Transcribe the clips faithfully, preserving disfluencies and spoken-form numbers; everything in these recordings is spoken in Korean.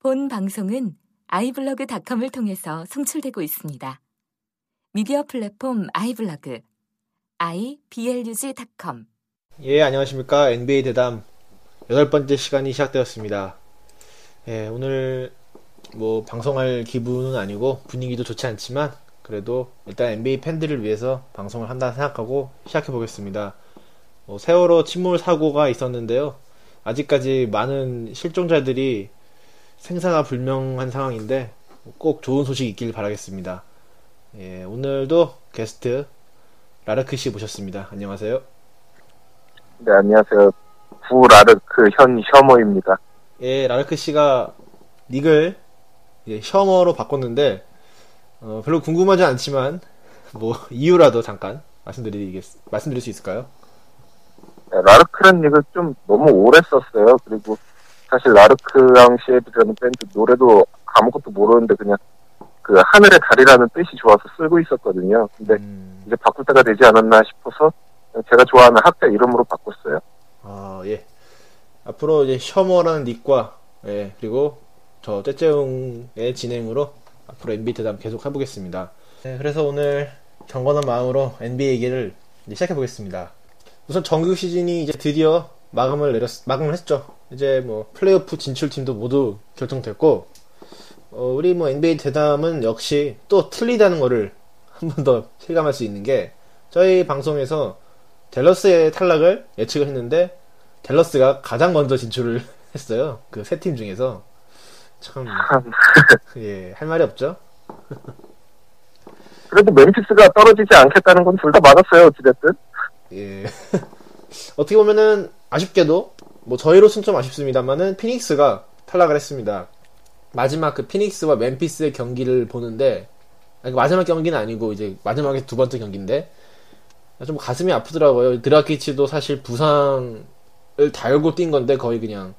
본 방송은 아이블로그닷컴을 통해서 송출되고 있습니다. 미디어 플랫폼 아이블로그, 아이블로그 닷컴. 예, 안녕하십니까. 엔비에이 대담 여덟 번째 시간이 시작되었습니다. 예, 오늘 뭐 방송할 기분은 아니고 분위기도 좋지 않지만 그래도 일단 엔비에이 팬들을 위해서 방송을 한다 생각하고 시작해 보겠습니다. 뭐 세월호 침몰 사고가 있었는데요. 아직까지 많은 실종자들이 생사가 불명한 상황인데 꼭 좋은 소식 있길 바라겠습니다. 예, 오늘도 게스트 라르크 씨 모셨습니다. 안녕하세요. 네, 안녕하세요. 부 라르크 현 셔머입니다. 예, 라르크 씨가 닉을 이제 셔머로 바꿨는데 어, 별로 궁금하지 않지만 뭐 이유라도 잠깐 말씀드리겠 말씀드릴 수 있을까요? 네, 라르크란 닉을 좀 너무 오래 썼어요. 그리고 사실 라르크랑 시에비라는 밴드 노래도 아무것도 모르는데 그냥 그 하늘의 달이라는 뜻이 좋아서 쓰고 있었거든요. 근데 음... 이제 바꿀 때가 되지 않았나 싶어서 제가 좋아하는 학자 이름으로 바꿨어요. 아, 예. 앞으로 이제 셔머라는 닉과 예, 그리고 저 째째웅의 진행으로 앞으로 엔비에이 대담 계속 해보겠습니다. 네, 그래서 오늘 경건한 마음으로 엔비에이 얘기를 이제 시작해보겠습니다. 우선 정규 시즌이 이제 드디어 마감을 내렸, 마감을 했죠. 이제 뭐 플레이오프 진출팀도 모두 결정됐고, 어, 우리 뭐 엔비에이 대담은 역시 또 틀리다는 거를 한 번 더 실감할 수 있는 게, 저희 방송에서 댈러스의 탈락을 예측을 했는데 댈러스가 가장 먼저 진출을 했어요. 그 세 팀 중에서. 참, 예, 할 말이 없죠. 그래도 멤피스가 떨어지지 않겠다는 건 둘 다 맞았어요, 어찌됐든. 예. 어떻게 보면은 아쉽게도 뭐 저희로서는 좀 아쉽습니다만은 피닉스가 탈락을 했습니다. 마지막 그 피닉스와 멤피스의 경기를 보는데, 아니, 마지막 경기는 아니고 이제 마지막에 두 번째 경기인데 좀 가슴이 아프더라고요. 드라키치도 사실 부상을 달고 뛴 건데 거의 그냥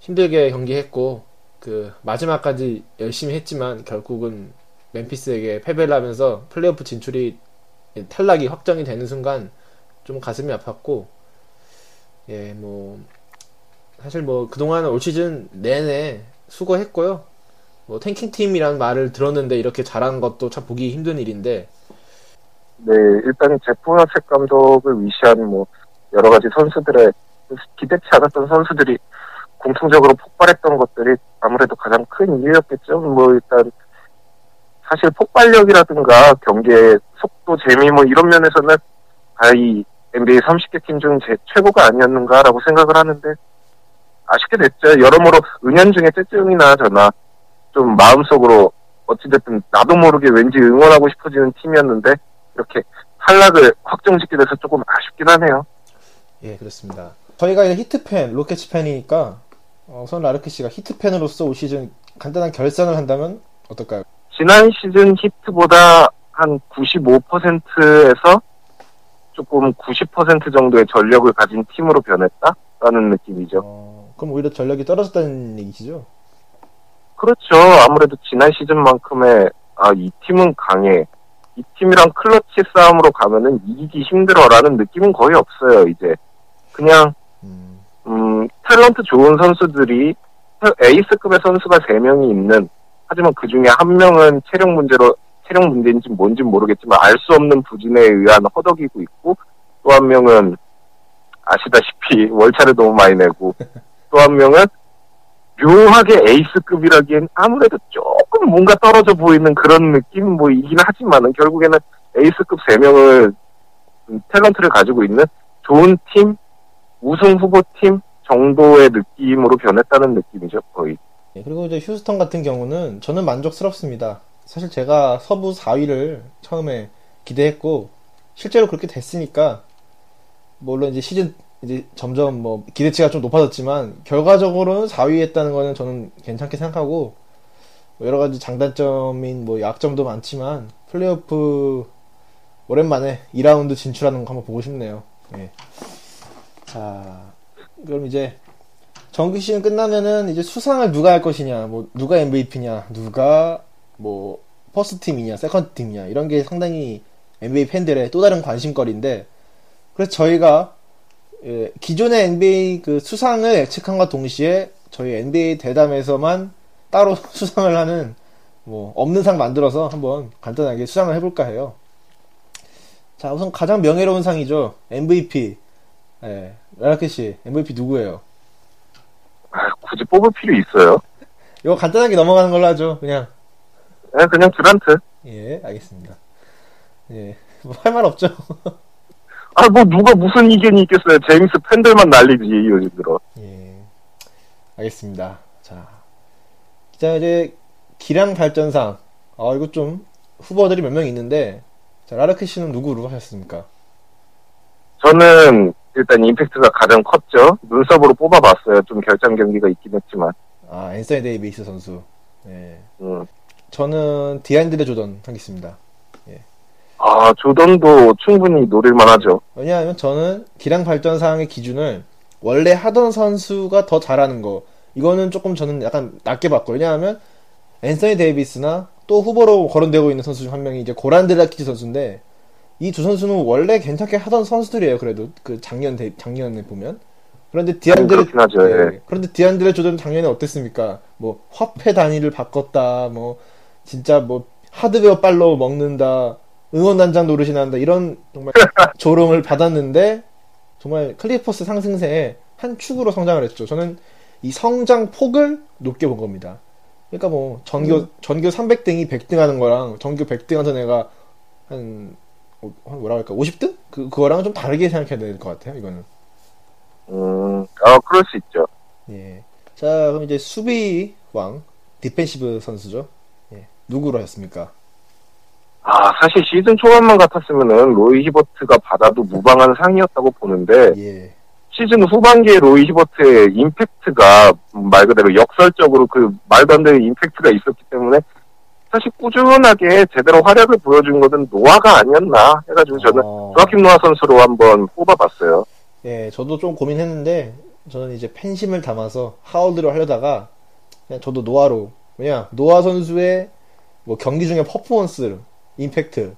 힘들게 경기했고, 그 마지막까지 열심히 했지만 결국은 멤피스에게 패배를 하면서 플레이오프 진출이 탈락이 확정이 되는 순간 좀 가슴이 아팠고, 예, 뭐 사실 뭐 그동안 올 시즌 내내 수고했고요. 뭐 탱킹 팀이라는 말을 들었는데 이렇게 잘한 것도 참 보기 힘든 일인데. 네, 일단 제프 하첵 감독을 위시한 뭐 여러 가지 선수들의 기대치 않았던 선수들이 공통적으로 폭발했던 것들이 아무래도 가장 큰 이유였겠죠. 뭐 일단 사실 폭발력이라든가 경기의 속도, 재미 뭐 이런 면에서는 아이 엔비에이 삼십 개 팀 중 제 최고가 아니었는가라고 생각을 하는데 아쉽게 됐죠. 여러모로 은연중에 째째웅이나 저나 좀 마음속으로 어찌됐든 나도 모르게 왠지 응원하고 싶어지는 팀이었는데 이렇게 탈락을 확정짓게 돼서 조금 아쉽긴 하네요. 예, 그렇습니다. 저희가 이제 히트팬, 로켓치 팬이니까 우선 라르키 씨가 히트팬으로서 올 시즌 간단한 결산을 한다면 어떨까요? 지난 시즌 히트보다 한 구십오 퍼센트에서 조금 구십 퍼센트 정도의 전력을 가진 팀으로 변했다라는 느낌이죠. 어, 그럼 오히려 전력이 떨어졌다는 얘기시죠? 그렇죠. 아무래도 지난 시즌만큼의 아, 이 팀은 강해, 이 팀이랑 클러치 싸움으로 가면은 이기기 힘들어라는 느낌은 거의 없어요. 이제 그냥 음, 음 탤런트 좋은 선수들이, 에이스급의 선수가 세 명이 있는, 하지만 그 중에 한 명은 체력 문제로, 체력 문제인지 뭔지 모르겠지만 알 수 없는 부진에 의한 허덕이고 있고, 또 한 명은 아시다시피 월차를 너무 많이 내고, 또 한 명은 묘하게 에이스급이라기엔 아무래도 조금 뭔가 떨어져 보이는 그런 느낌 뭐 이긴 하지만은 결국에는 에이스급 세 명을 탤런트를 가지고 있는 좋은 팀, 우승 후보팀 정도의 느낌으로 변했다는 느낌이죠, 거의. 네, 그리고 이제 휴스턴 같은 경우는 저는 만족스럽습니다. 사실 제가 서부 사 위를 처음에 기대했고 실제로 그렇게 됐으니까, 물론 이제 시즌 이제 점점 뭐 기대치가 좀 높아졌지만 결과적으로는 사 위 했다는 거는 저는 괜찮게 생각하고, 뭐 여러 가지 장단점인 뭐 약점도 많지만 플레이오프 오랜만에 이 라운드 진출하는 거 한번 보고 싶네요. 예. 자, 그럼 이제 정규 시즌 끝나면은 이제 수상을 누가 할 것이냐, 뭐 누가 엠브이피냐, 누가 뭐 퍼스트 팀이냐, 세컨드 팀이냐, 이런 게 상당히 엔비에이 팬들의 또 다른 관심거리인데, 그래서 저희가 예, 기존의 엔비에이 그 수상을 예측함과 동시에 저희 엔비에이 대담에서만 따로 수상을 하는, 뭐 없는 상 만들어서 한번 간단하게 수상을 해볼까 해요. 자, 우선 가장 명예로운 상이죠. 엠브이피. 예, 라라크씨 엠브이피 누구예요? 아, 굳이 뽑을 필요 있어요? 이거 간단하게 넘어가는 걸로 하죠. 그냥 네, 그냥 드란트. 예, 알겠습니다. 예, 뭐 할 말 없죠. 아, 뭐 누가 무슨 이견이 있겠어요. 제임스 팬들만 난리지 요즘 들어. 예, 알겠습니다. 자, 자 이제 기량 발전상. 아, 이거 좀 후보들이 몇 명 있는데, 자, 라르크 씨는 누구로 하셨습니까? 저는 일단 임팩트가 가장 컸죠. 눈썹으로 뽑아봤어요. 좀 결장 경기가 있긴 했지만. 아, 앤서니 데이비스 선수. 예. 음. 저는 디안드레 조던 하겠습니다. 예. 아, 조던도 충분히 노릴만 하죠. 왜냐하면 저는 기량 발전상의 기준을 원래 하던 선수가 더 잘하는 거, 이거는 조금 저는 약간 낮게 봤고, 왜냐하면 앤서니 데이비스나 또 후보로 거론되고 있는 선수 중 한 명이 이제 고란 드라키치 선수인데, 이 두 선수는 원래 괜찮게 하던 선수들이에요. 그래도 그 작년 데, 작년에 보면. 그런데 디안드레, 하죠, 예. 예. 그런데 디안드레 조던 작년에 어땠습니까? 뭐 화폐 단위를 바꿨다, 뭐 진짜 뭐 하드웨어 빨로 먹는다, 응원단장 노릇이나 한다, 이런 정말 조롱을 받았는데 정말 클리퍼스 상승세의 한 축으로 성장을 했죠. 저는 이 성장 폭을 높게 본 겁니다. 그러니까 뭐 전교 음. 전교 삼백 등이 백 등 하는 거랑 전교 백 등 하던 애가 한, 한 뭐라 할까, 오십 등? 그 그거랑 좀 다르게 생각해야 될 것 같아요, 이거는. 음, 아, 그럴 수 있죠. 예. 자, 그럼 이제 수비왕, 디펜시브 선수죠. 예. 누구로 하셨습니까? 아, 사실 시즌 초반만 같았으면은 로이 히버트가 받아도 무방한 상이었다고 보는데, 예. 시즌 후반기에 로이 히버트의 임팩트가 말 그대로 역설적으로 그 말도 안 되는 임팩트가 있었기 때문에 사실 꾸준하게 제대로 활약을 보여준 것은 노아가 아니었나 해가지고 저는 어... 조아킴 노아 선수로 한번 뽑아봤어요. 예, 저도 좀 고민했는데 저는 이제 팬심을 담아서 하워드로 하려다가 그냥 저도 노아로. 왜냐, 노아 선수의 뭐 경기 중에 퍼포먼스, 임팩트,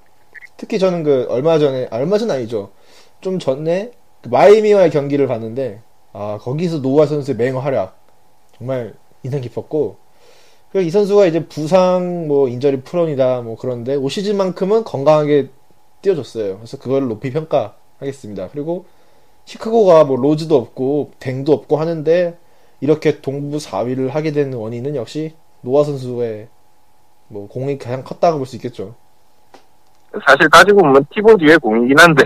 특히 저는 그 얼마 전에 얼마 전 아니죠, 좀 전에 그 마이애미와의 경기를 봤는데, 아, 거기서 노아 선수의 맹활약 정말 인상 깊었고, 그 이 선수가 이제 부상 뭐 인저리 프론이다 뭐 그런데 올 시즌만큼은 건강하게 뛰어줬어요. 그래서 그걸 높이 평가하겠습니다. 그리고 시카고가 뭐 로즈도 없고 댕도 없고 하는데 이렇게 동부 사 위를 하게 된 원인은 역시 노아 선수의 뭐 공이 가장 컸다고 볼 수 있겠죠. 사실 따지고 보면 티보디의 공이긴 한데,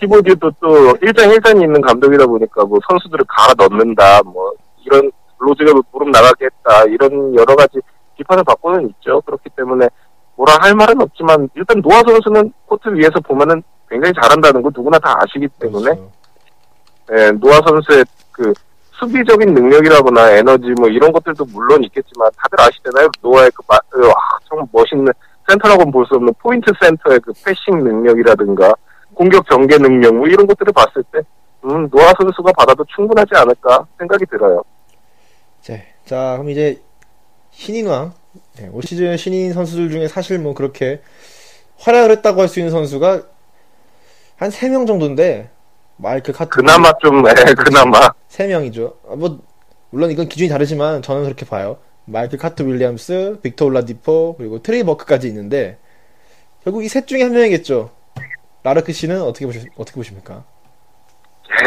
티보디도 또 일장일단이 있는 감독이다 보니까 뭐 선수들을 갈아 넣는다, 뭐 이런, 로즈가 무릎 나가게 했다, 이런 여러 가지 비판을 받고는 있죠. 그렇기 때문에 뭐라 할 말은 없지만 일단 노아 선수는 코트 위에서 보면은 굉장히 잘한다는 거 누구나 다 아시기 때문에. 그렇죠. 예, 노아 선수의 그 수비적인 능력이라거나 에너지 뭐 이런 것들도 물론 있겠지만 다들 아시잖아요. 노아의 그 마, 와, 정말 멋있는, 센터라고는 볼 수 없는 포인트 센터의 그 패싱 능력이라든가 공격 전개 능력 뭐 이런 것들을 봤을 때 음, 노아 선수가 받아도 충분하지 않을까 생각이 들어요. 네, 자, 그럼 이제 신인왕. 네, 올 시즌 신인 선수들 중에 사실 뭐 그렇게 활약을 했다고 할 수 있는 선수가 한 세 명 정도인데, 마이크 카트. 그나마 좀, 예, 그나마. 세 명이죠. 아, 뭐, 물론 이건 기준이 다르지만, 저는 그렇게 봐요. 마이크 카트 윌리엄스, 빅터 올라디포, 그리고 트레이 버크까지 있는데, 결국 이 셋 중에 한 명이겠죠. 라르크 씨는 어떻게, 보시, 어떻게 보십니까?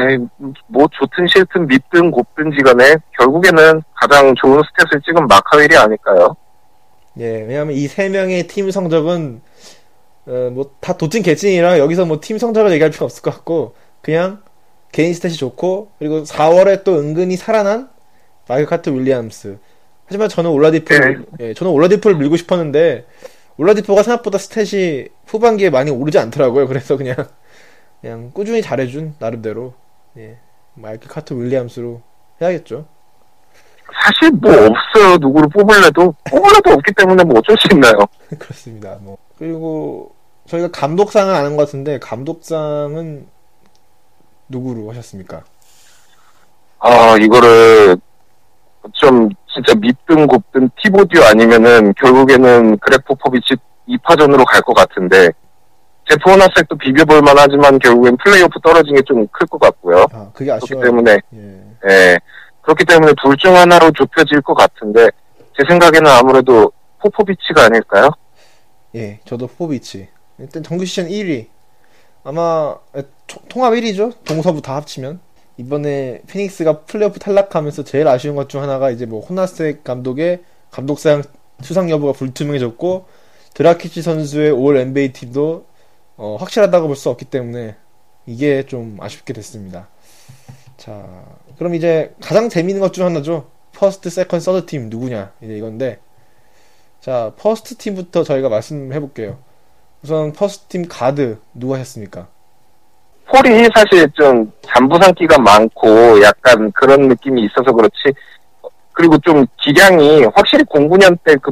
예, 뭐, 좋든 싫든, 밉든 곱든지 간에, 결국에는 가장 좋은 스탯을 찍은 마카윌이 아닐까요? 예, 왜냐면 이 세 명의 팀 성적은, 어, 뭐, 다 도찐 개찐이라 여기서 뭐 팀 성적을 얘기할 필요 없을 것 같고, 그냥 개인 스탯이 좋고, 그리고 사월에 또 은근히 살아난 마이크 카트 윌리엄스. 하지만 저는 올라디포를, 예, 저는 올라디포를 밀고 싶었는데, 올라디포가 생각보다 스탯이 후반기에 많이 오르지 않더라고요. 그래서 그냥, 그냥 꾸준히 잘해준, 나름대로, 예, 마이크 카트 윌리엄스로 해야겠죠. 사실 뭐 없어요. 누구를 뽑을래도. 뽑을래도 없기 때문에 뭐 어쩔 수 있나요? 그렇습니다. 뭐. 그리고 저희가 감독상은 아는 것 같은데, 감독상은 누구로 하셨습니까? 아, 이거를 좀 진짜 밉든 곱든 티보디오 아니면은 결국에는 그렉 포포비치 이 파전으로 갈 것 같은데, 제프 호나색도 비벼볼만 하지만 결국엔 플레이오프 떨어진 게 좀 클 것 같고요. 아, 그게 아쉬워요. 그렇기 때문에, 예. 예. 그렇기 때문에 둘 중 하나로 좁혀질 것 같은데, 제 생각에는 아무래도 포포비치가 아닐까요? 예, 저도 포포비치. 일단 정규 시즌 일 위. 아마 초, 통합 일 위죠. 동서부 다 합치면. 이번에 피닉스가 플레이오프 탈락하면서 제일 아쉬운 것 중 하나가 이제 뭐 호나스텍 감독의 감독상 수상 여부가 불투명해졌고 드라키치 선수의 올 엔비에이 팀도 어, 확실하다고 볼 수 없기 때문에 이게 좀 아쉽게 됐습니다. 자, 그럼 이제 가장 재밌는 것 중 하나죠. 퍼스트, 세컨, 서드 팀 누구냐 이제 이건데, 자 퍼스트 팀부터 저희가 말씀해 볼게요. 우선 퍼스트 팀 가드 누가 했습니까? 폴이 사실 좀 잔부상기가 많고 약간 그런 느낌이 있어서 그렇지, 그리고 좀 기량이 확실히 공구 년 때 그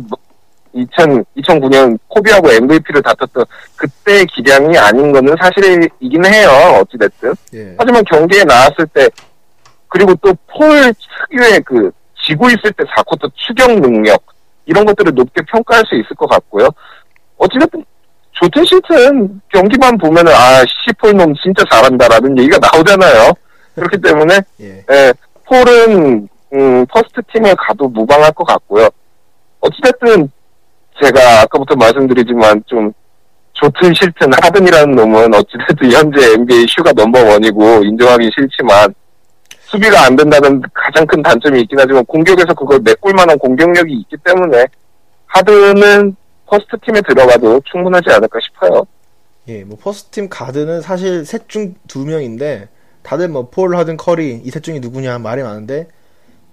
이천구 년 코비하고 엠브이피를 다퉜던 그때의 기량이 아닌 거는 사실이긴 해요. 어찌됐든. 예. 하지만 경기에 나왔을 때, 그리고 또 폴 특유의 그 지고 있을 때 사 쿼터 추격 능력 이런 것들을 높게 평가할 수 있을 것 같고요. 어찌됐든 좋든 싫든 경기만 보면은 아 시폴 놈 진짜 잘한다라는 얘기가 나오잖아요. 그렇기 때문에 예. 예, 폴은 음, 퍼스트 팀에 가도 무방할 것 같고요. 어찌됐든 제가 아까부터 말씀드리지만 좀 좋든 싫든 하든이라는 놈은 어찌됐든 현재 엔비에이 슈가 넘버원이고 인정하기 싫지만 수비가 안 된다는 가장 큰 단점이 있긴 하지만 공격에서 그걸 메꿀 만한 공격력이 있기 때문에 하든은 퍼스트 팀에 들어가도 충분하지 않을까 싶어요. 예, 뭐 퍼스트 팀 가드는 사실 셋 중 두 명인데 다들 뭐 폴, 하든, 커리 이 셋 중이 누구냐 말이 많은데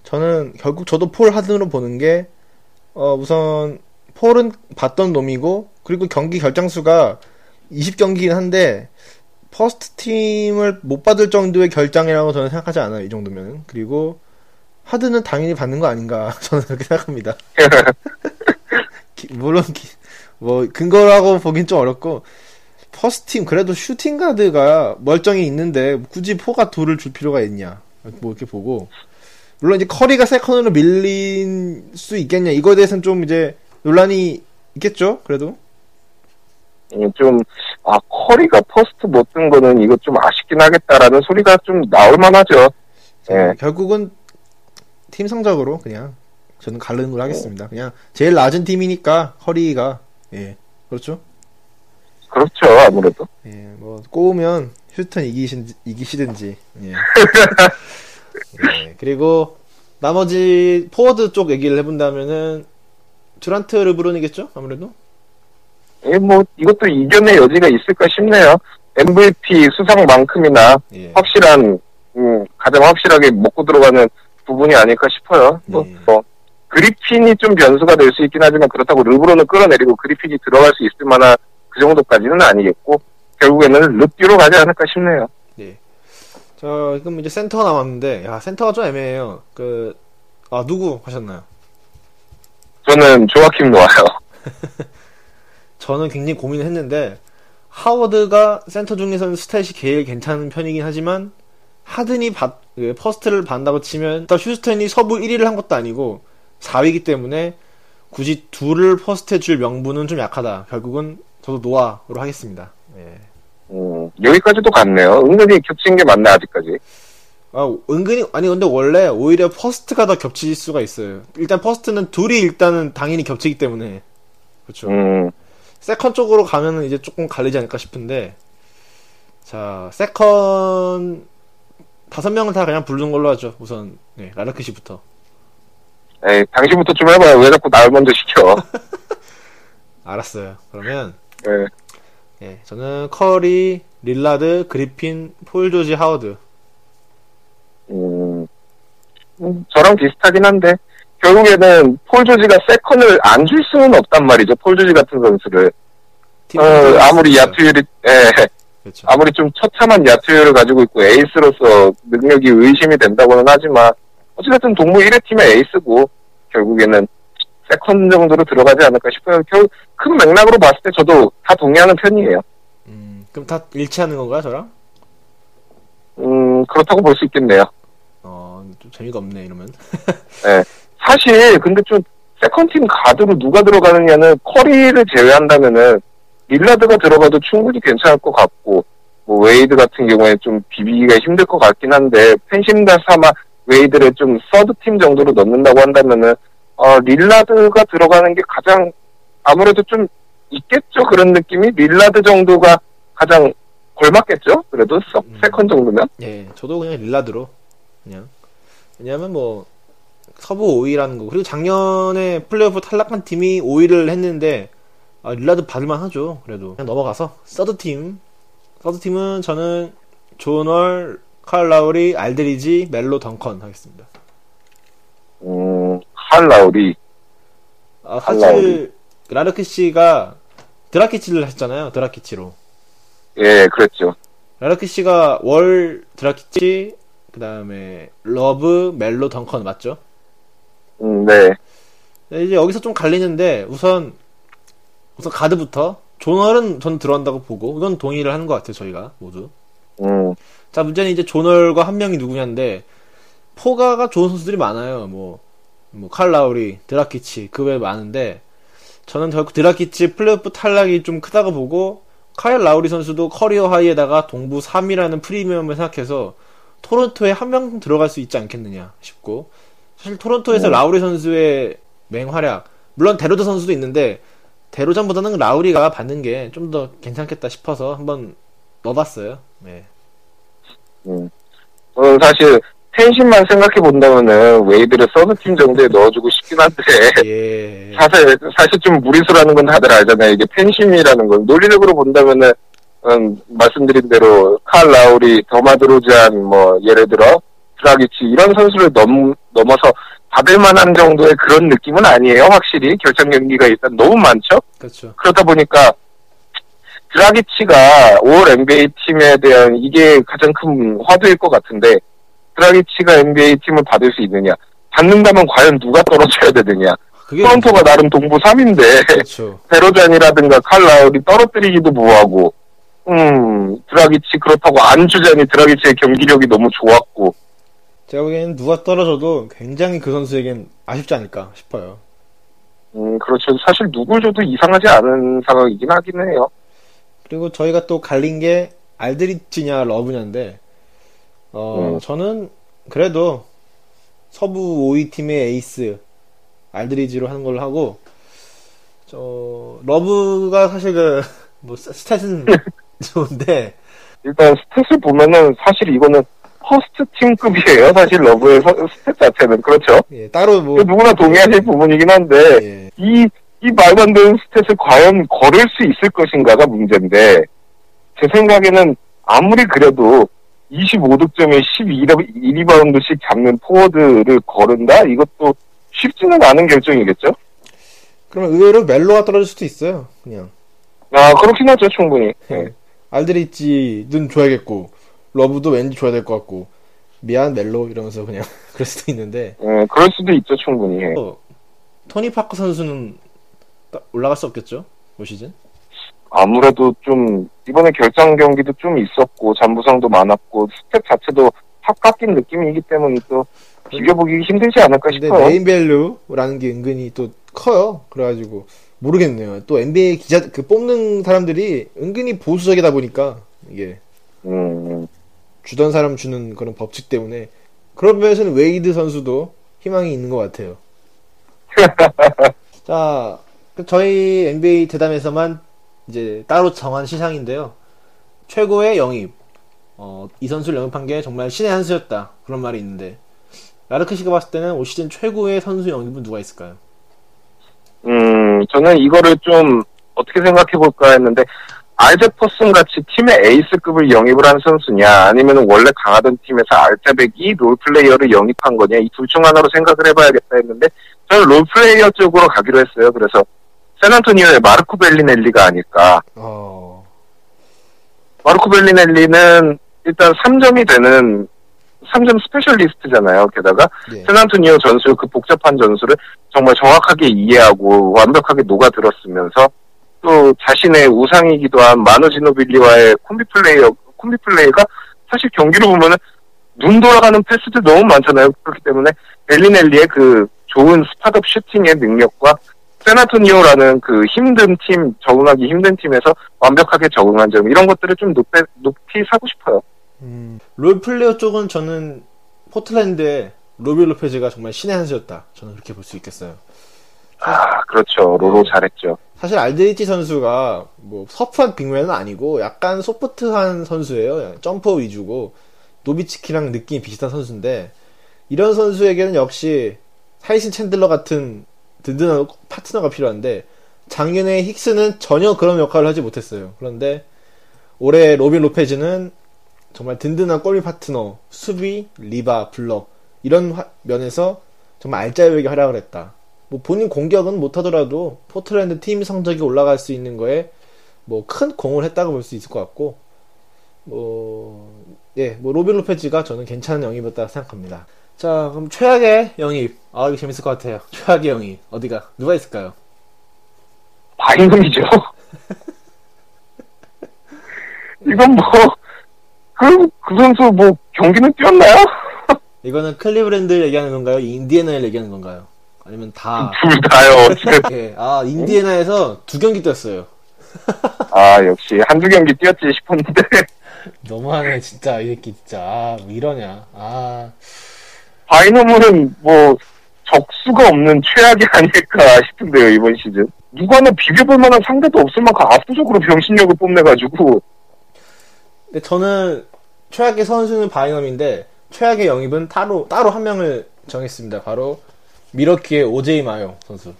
저는 결국 저도 폴, 하든으로 보는 게 어, 우선 폴은 봤던 놈이고 그리고 경기 결장수가 이십 경기긴 한데 퍼스트 팀을 못 받을 정도의 결장이라고 저는 생각하지 않아요. 이 정도면은. 그리고 하든은 당연히 받는 거 아닌가 저는 그렇게 생각합니다. 물론 뭐 근거라고 보긴 좀 어렵고 퍼스트팀 그래도 슈팅가드가 멀쩡히 있는데 굳이 포가 둘을 줄 필요가 있냐 뭐 이렇게 보고, 물론 이제 커리가 세컨으로 밀린 수 있겠냐 이거에 대해서는 좀 이제 논란이 있겠죠. 그래도 좀 아 커리가 퍼스트 못 든 거는 이거 좀 아쉽긴 하겠다라는 소리가 좀 나올만 하죠. 예. 결국은 팀 성적으로 그냥 저는 가르는 걸 하겠습니다. 그냥 제일 낮은 팀이니까 커리가. 예, 그렇죠. 그렇죠, 아무래도. 예, 뭐 꼬우면 휴스턴 이기신 이기시든지. 예. 예. 그리고 나머지 포워드 쪽 얘기를 해본다면은 드란트, 르브론이겠죠, 아무래도. 예, 뭐 이것도 이견의 여지가 있을까 싶네요. 엠브이피 수상만큼이나 예. 확실한, 음, 가장 확실하게 먹고 들어가는 부분이 아닐까 싶어요. 뭐. 예. 뭐. 그리핀이 좀 변수가 될 수 있긴 하지만 그렇다고 르브론을 끌어내리고 그리핀이 들어갈 수 있을 만한 그 정도까지는 아니겠고 결국에는 르뷰로 가지 않을까 싶네요. 네. 자, 그럼 이제 센터가 남았는데 야 센터가 좀 애매해요. 그 아 누구 하셨나요? 저는 조아킴 노아요. 저는 굉장히 고민을 했는데 하워드가 센터 중에서는 스탯이 제일 괜찮은 편이긴 하지만 하든이 받, 퍼스트를 받는다고 치면 일단 휴스턴이 서부 일 위를 한 것도 아니고 사 위이기 때문에 굳이 둘을 퍼스트에 줄 명분은 좀 약하다. 결국은 저도 노아로 하겠습니다. 예. 음, 여기까지도 갔네요. 은근히 겹친 게 맞나 아직까지? 아, 은근히 아니 근데 원래 오히려 퍼스트가 더 겹칠 수가 있어요. 일단 퍼스트는 둘이 일단은 당연히 겹치기 때문에 그렇죠. 음. 세컨 쪽으로 가면은 이제 조금 갈리지 않을까 싶은데, 자 세컨 다섯 명은 다 그냥 부르는 걸로 하죠. 우선 네, 라르크 씨부터. 에이, 당신부터 좀 해봐요. 왜 자꾸 날 먼저 시켜? 알았어요. 그러면, 네. 예, 저는 커리, 릴라드, 그리핀, 폴 조지, 하워드. 음, 음, 저랑 비슷하긴 한데, 결국에는 폴 조지가 세컨을 안 줄 수는 없단 말이죠. 폴 조지 같은 선수를. 어, 아무리 야투율이, 예. 그렇죠. 아무리 좀 처참한 야투율을 가지고 있고, 에이스로서 능력이 의심이 된다고는 하지만, 어쨌든 동부 일 회 팀의 에이스고 결국에는 세컨 정도로 들어가지 않을까 싶어요. 결국 큰 맥락으로 봤을 때 저도 다 동의하는 편이에요. 음, 그럼 다 일치하는 건가요, 저랑? 음, 그렇다고 볼 수 있겠네요. 어, 좀 재미가 없네 이러면. 네, 사실 근데 좀 세컨 팀 가드로 누가 들어가느냐는 커리를 제외한다면은 릴라드가 들어가도 충분히 괜찮을 것 같고 뭐 웨이드 같은 경우에 좀 비비기가 힘들 것 같긴 한데 팬심다 삼아 웨이드를 좀 서드팀 정도로 넣는다고 한다면은 어, 릴라드가 들어가는 게 가장 아무래도 좀 있겠죠. 그런 느낌이 릴라드 정도가 가장 걸맞겠죠. 그래도 석, 음. 세컨 정도면. 예, 저도 그냥 릴라드로 그냥. 왜냐하면 뭐 서부 오 위라는 거, 그리고 작년에 플레이오프 탈락한 팀이 오 위를 했는데, 아, 릴라드 받을만 하죠. 그래도 그냥 넘어가서 서드팀 서드팀은 저는 존월, 카일 라우리, 알데리지, 멜로, 던컨 하겠습니다. 음, 카일 라우리. 아, 사실 라우리. 라르크 씨가 드라키치를 했잖아요. 드라키치로. 예, 그랬죠. 라르크 씨가 월, 드라키치, 그 다음에 러브, 멜로, 던컨 맞죠? 음, 네. 이제 여기서 좀 갈리는데, 우선 우선 가드부터 존월은 전 들어간다고 보고, 이건 동의를 하는 것 같아요, 저희가 모두. 음. 자, 문제는 이제 존월과 한 명이 누구냐인데, 포가가 좋은 선수들이 많아요. 뭐, 뭐 칼 라우리, 드라키치, 그 외에 많은데, 저는 결국 드라키치 플레이오프 탈락이 좀 크다고 보고, 카일 라우리 선수도 커리어 하이에다가 동부 삼 위라는 프리미엄을 생각해서 토론토에 한 명 들어갈 수 있지 않겠느냐 싶고, 사실 토론토에서 음. 라우리 선수의 맹활약, 물론 데로드 선수도 있는데, 대로전보다는 라우리가 받는 게 좀 더 괜찮겠다 싶어서 한번 넣어봤어요. 네. 음, 저는 사실 텐신만 생각해본다면은 웨이드를 서브팀 정도에 넣어주고 싶긴 한데, 예. 사실 사실 좀 무리수라는 건 다들 알잖아요. 이게 텐신이라는 건 논리적으로 본다면은, 음, 말씀드린 대로 칼 라우리, 더마드로지안, 뭐 예를 들어 드라기치 이런 선수를 넘 넘어서 받을만한 정도의 그런 느낌은 아니에요. 확실히 결정 경기가 일단 너무 많죠. 그렇죠. 그러다 보니까 드라기치가 올 엔비에이 팀에 대한 이게 가장 큰 화두일 것 같은데, 드라기치가 엔비에이 팀을 받을 수 있느냐, 받는다면 과연 누가 떨어져야 되느냐. 토론토가 나름 동부 삼 위인데 베로잔이라든가 칼 라울이 떨어뜨리기도 뭐하고, 음 드라기치 그렇다고 안 주자니 드라기치의 경기력이 너무 좋았고, 제가 보기에는 누가 떨어져도 굉장히 그 선수에겐 아쉽지 않을까 싶어요. 음, 그렇죠. 사실 누굴 줘도 이상하지 않은 상황이긴 하긴 해요. 그리고 저희가 또 갈린 게 알드리치냐 러브냐인데, 어, 음. 저는 그래도 서부 오 위 팀의 에이스 알드리지로 하는 걸로 하고, 저 러브가 사실 그 뭐 스탯은 좋은데, 일단 스탯을 보면은 사실 이거는 퍼스트 팀급이에요. 사실 러브의 스탯 자체는. 그렇죠. 예, 따로 뭐 누구나 동의하실 부분이긴 한데, 예. 이, 이 말도 안 되는 스탯을 과연 걸을 수 있을 것인가가 문제인데, 제 생각에는 아무리 그래도 이십오 득점에 십이 리바운드씩 잡는 포워드를 거른다? 이것도 쉽지는 않은 결정이겠죠? 그러면 의외로 멜로가 떨어질 수도 있어요, 그냥. 아, 그렇긴 하죠, 충분히. 예. 알드리치는 줘야겠고, 러브도 왠지 줘야 될 것 같고, 미안 멜로 이러면서 그냥 그럴 수도 있는데, 음, 그럴 수도 있죠, 충분히. 어, 토니 파커 선수는 올라갈 수 없겠죠, 올 시즌? 아무래도 좀 이번에 결장 경기도 좀 있었고, 잔부상도 많았고, 스텝 자체도 확 깎인 느낌이기 때문에 또 비벼보기 힘들지 않을까 근데 싶어요. 메인 밸류라는 게 은근히 또 커요. 그래가지고 모르겠네요. 또 엔비에이 기자 그 뽑는 사람들이 은근히 보수적이다 보니까 이게 음. 주던 사람 주는 그런 법칙 때문에, 그런 면에서는 웨이드 선수도 희망이 있는 것 같아요. 자, 저희 엔비에이 대담에서만 이제 따로 정한 시상인데요. 최고의 영입. 어, 이 선수를 영입한 게 정말 신의 한 수였다, 그런 말이 있는데, 라르크 씨가 봤을 때는 올 시즌 최고의 선수 영입은 누가 있을까요? 음, 저는 이거를 좀 어떻게 생각해 볼까 했는데, 알제퍼슨 같이 팀의 에이스급을 영입을 한 선수냐, 아니면 원래 강하던 팀에서 알짜배기 롤플레이어를 영입한 거냐, 이 둘 중 하나로 생각을 해봐야겠다 했는데, 저는 롤플레이어 쪽으로 가기로 했어요. 그래서 샌안토니오의 마르코 벨리넬리가 아닐까. 어... 마르코 벨리넬리는 일단 삼 점이 되는 삼 점 스페셜리스트잖아요. 게다가 예. 샌안토니오 전술, 그 복잡한 전술을 정말 정확하게 이해하고 완벽하게 녹아들었으면서, 또 자신의 우상이기도 한 마누 지노빌리와의 콤비 플레이어, 콤비 플레이가 사실 경기로 보면은 눈 돌아가는 패스도 너무 많잖아요. 그렇기 때문에 벨리넬리의 그 좋은 스팟업 슈팅의 능력과 세나토니오라는 그 힘든 팀, 적응하기 힘든 팀에서 완벽하게 적응한 점, 이런 것들을 좀 높이, 높이 사고 싶어요. 음, 롤플레이어 쪽은 저는 포틀랜드의 로비 로페즈가 정말 신의 한 수였다. 저는 그렇게 볼 수 있겠어요. 아, 그렇죠. 로로 잘했죠. 사실 알제리치 선수가 뭐 서프한 빅맨은 아니고 약간 소프트한 선수예요. 점퍼 위주고 노비치키랑 느낌이 비슷한 선수인데 이런 선수에게는 역시 타이슨 챈들러 같은 든든한 파트너가 필요한데 작년에 힉스는 전혀 그런 역할을 하지 못했어요. 그런데 올해 로빈 로페즈는 정말 든든한 골밑 파트너, 수비, 리바, 블럭 이런 화, 면에서 정말 알짜배기 활약을 했다. 뭐 본인 공격은 못하더라도 포틀랜드 팀 성적이 올라갈 수 있는 거에 뭐 큰 공을 했다고 볼 수 있을 것 같고, 뭐 예, 뭐 로빈 로페즈가 저는 괜찮은 영입이었다고 생각합니다. 자, 그럼 최악의 영입. 아, 이거 재밌을 것 같아요. 최악의 영입 어디가 누가 있을까요? 바이든이죠. 이건 뭐 그, 그 선수 뭐 경기는 뛰었나요? 이거는 클리브랜드 얘기하는 건가요? 인디애나를 얘기하는 건가요? 아니면 다? 둘 다요. 네. 아, 인디애나에서 두 경기 뛰었어요. 아, 역시 한두 경기 뛰었지 싶었는데. 너무하네 진짜 이 새끼 진짜. 아, 왜 이러냐. 아, 바이너문은 뭐 적수가 없는 최악이 아닐까 싶은데요. 이번 시즌 누구나 비벼볼 만한 상대도 없을 만큼 압도적으로 병신력을 뽐내가지고. 근데 저는 최악의 선수는 바이넘인데 최악의 영입은 따로 따로 한 명을 정했습니다. 바로 미러키의 오제이 마요 선수.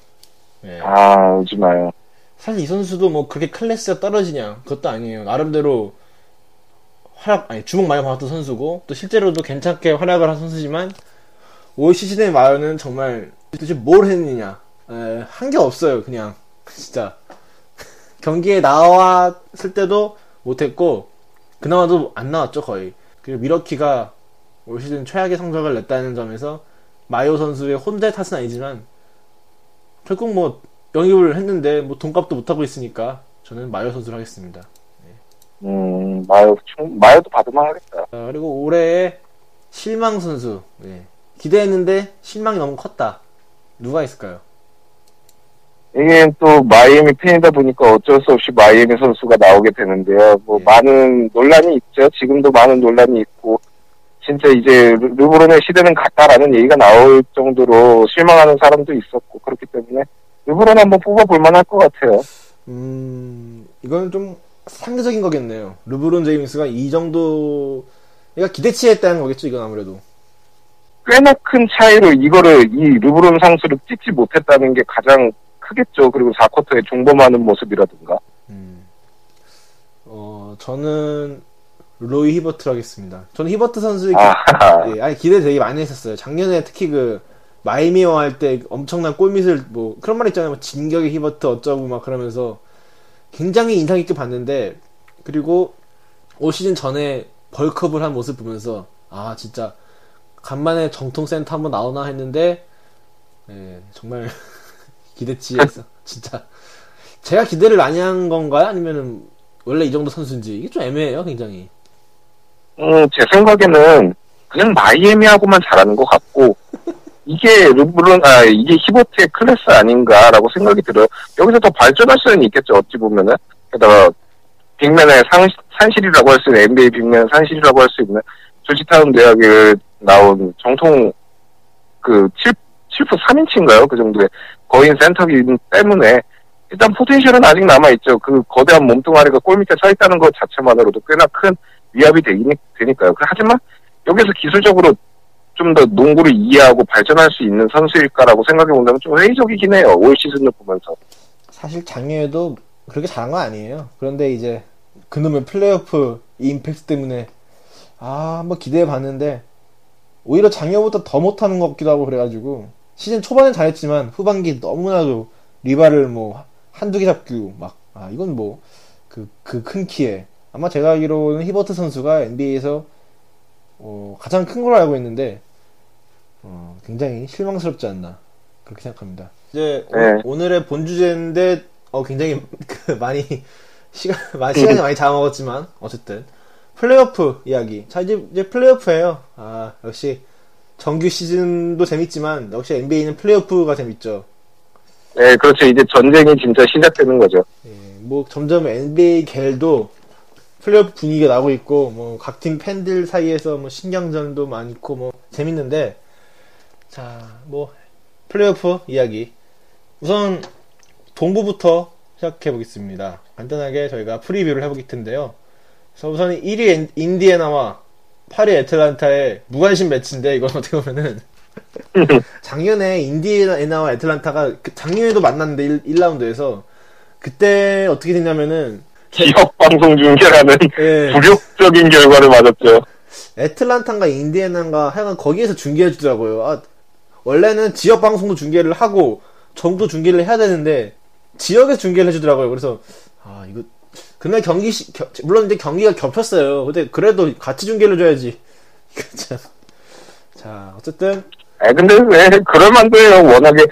예. 아, 오지 마요. 사실 이 선수도 뭐 그렇게 클래스가 떨어지냐 그것도 아니에요. 나름대로 활약 아니 주목 많이 받았던 선수고 또 실제로도 괜찮게 활약을 한 선수지만 올 시즌의 마요는 정말 도대체 뭘 했느냐. 에, 한 게 없어요. 그냥 진짜 경기에 나왔을 때도 못했고 그나마도 안 나왔죠 거의. 그리고 미러키가 올 시즌 최악의 성적을 냈다는 점에서 마요 선수의 혼자의 탓은 아니지만 결국 뭐 영입을 했는데 뭐 돈값도 못하고 있으니까 저는 마요 선수를 하겠습니다. 네. 음, 마요, 마요도 받을만 하겠다. 자, 그리고 올해의 실망 선수. 네. 기대했는데 실망이 너무 컸다. 누가 있을까요? 이게 또 마이애미 팬이다 보니까 어쩔 수 없이 마이애미 선수가 나오게 되는데요. 뭐 예. 많은 논란이 있죠. 지금도 많은 논란이 있고 진짜 이제 르브론의 시대는 갔다라는 얘기가 나올 정도로 실망하는 사람도 있었고 그렇기 때문에 르브론 한번 뽑아볼 만할 것 같아요. 음, 이건 좀 상대적인 거겠네요. 르브론 제임스가 이 정도 얘가 기대치했다는 거겠죠. 이건 아무래도 꽤나 큰 차이로 이거를 이 르브론 상수를 찍지 못했다는 게 가장 크겠죠. 그리고 사 쿼터에 종범하는 모습이라든가. 음. 어, 저는 로이 히버트로 하겠습니다. 저는 히버트 선수의 기... 예, 아니, 기대 되게 많이 했었어요. 작년에 특히 그 마이미와 할 때 엄청난 골밑을 뭐 그런 말 있잖아요. 뭐 진격의 히버트 어쩌고 막 그러면서 굉장히 인상 깊게 봤는데 그리고 올 시즌 전에 벌크업을 한 모습 보면서 아 진짜 간만에 정통 센터 한번 나오나 했는데 예, 정말 기대치에서 진짜 제가 기대를 많이 한 건가요? 아니면은 원래 이 정도 선수인지 이게 좀 애매해요, 굉장히. 음, 제 생각에는 그냥 마이애미하고만 잘하는 것 같고 이게 르브론, 아 이게 히버트의 클래스 아닌가라고 생각이 들어요. 여기서 더 발전할 수는 있겠죠, 어찌 보면은. 게다가 빅맨의 상, 산실이라고 할 수 있는 엔비에이 빅맨 산실이라고 할 수 있는 조지타운 대학에 나온 정통 그 칠. 칠 풋 삼 인치인가요? 그 정도의 거인 센터기 때문에 일단 포텐셜은 아직 남아있죠. 그 거대한 몸뚱아리가 골 밑에 서있다는 것 자체만으로도 꽤나 큰 위압이 되니, 되니까요. 하지만 여기서 기술적으로 좀 더 농구를 이해하고 발전할 수 있는 선수일까라고 생각해본다면 좀 회의적이긴 해요. 올 시즌을 보면서. 사실 작년에도 그렇게 잘한 건 아니에요. 그런데 이제 그놈의 플레이오프 임팩트 때문에 아 한번 기대해봤는데 오히려 작년보다 더 못하는 것 같기도 하고 그래가지고 시즌 초반엔 잘했지만 후반기 너무나도 리바를 뭐 한두 개 잡고 막 아 이건 뭐 그 그 큰 키에 아마 제가 알기로는 히버트 선수가 엔비에이에서 어 가장 큰 걸로 알고 있는데 어 굉장히 실망스럽지 않나 그렇게 생각합니다. 이제 네. 오, 오늘의 본 주제인데 어 굉장히 그 많이 시간 많이 시간이 많이 잡아먹었지만 어쨌든 플레이오프 이야기. 자 이제 이제 플레이오프예요. 아 역시. 정규 시즌도 재밌지만 역시 엔비에이는 플레이오프가 재밌죠. 네, 그렇죠. 이제 전쟁이 진짜 시작되는 거죠. 예, 뭐 점점 엔비에이 겔도 플레이오프 분위기가 나고 있고 뭐 각 팀 팬들 사이에서 뭐 신경전도 많고 뭐 재밌는데 자, 뭐 플레이오프 이야기 우선 동부부터 시작해 보겠습니다. 간단하게 저희가 프리뷰를 해보기 텐데요. 그래서 우선 일 위 인디에나와 팔 위 애틀란타의 무관심 매치인데, 이건 어떻게 보면은 작년에 인디애나와 애틀란타가 작년에도 만났는데 일, 일 라운드에서 그때 어떻게 됐냐면은 지역방송 중계라는 예. 굴욕적인 결과를 맞았죠. 애틀란타인가 인디애나인가 하여간 거기에서 중계해주더라고요. 아, 원래는 지역방송도 중계를 하고 정도 중계를 해야 되는데 지역에서 중계를 해주더라고요. 그래서 아 이거 그날 경기 시, 겨, 물론 이제 경기가 겹쳤어요. 근데 그래도 같이 중계를 줘야지. 자, 어쨌든 아 근데 왜 그럴만도 해요. 워낙에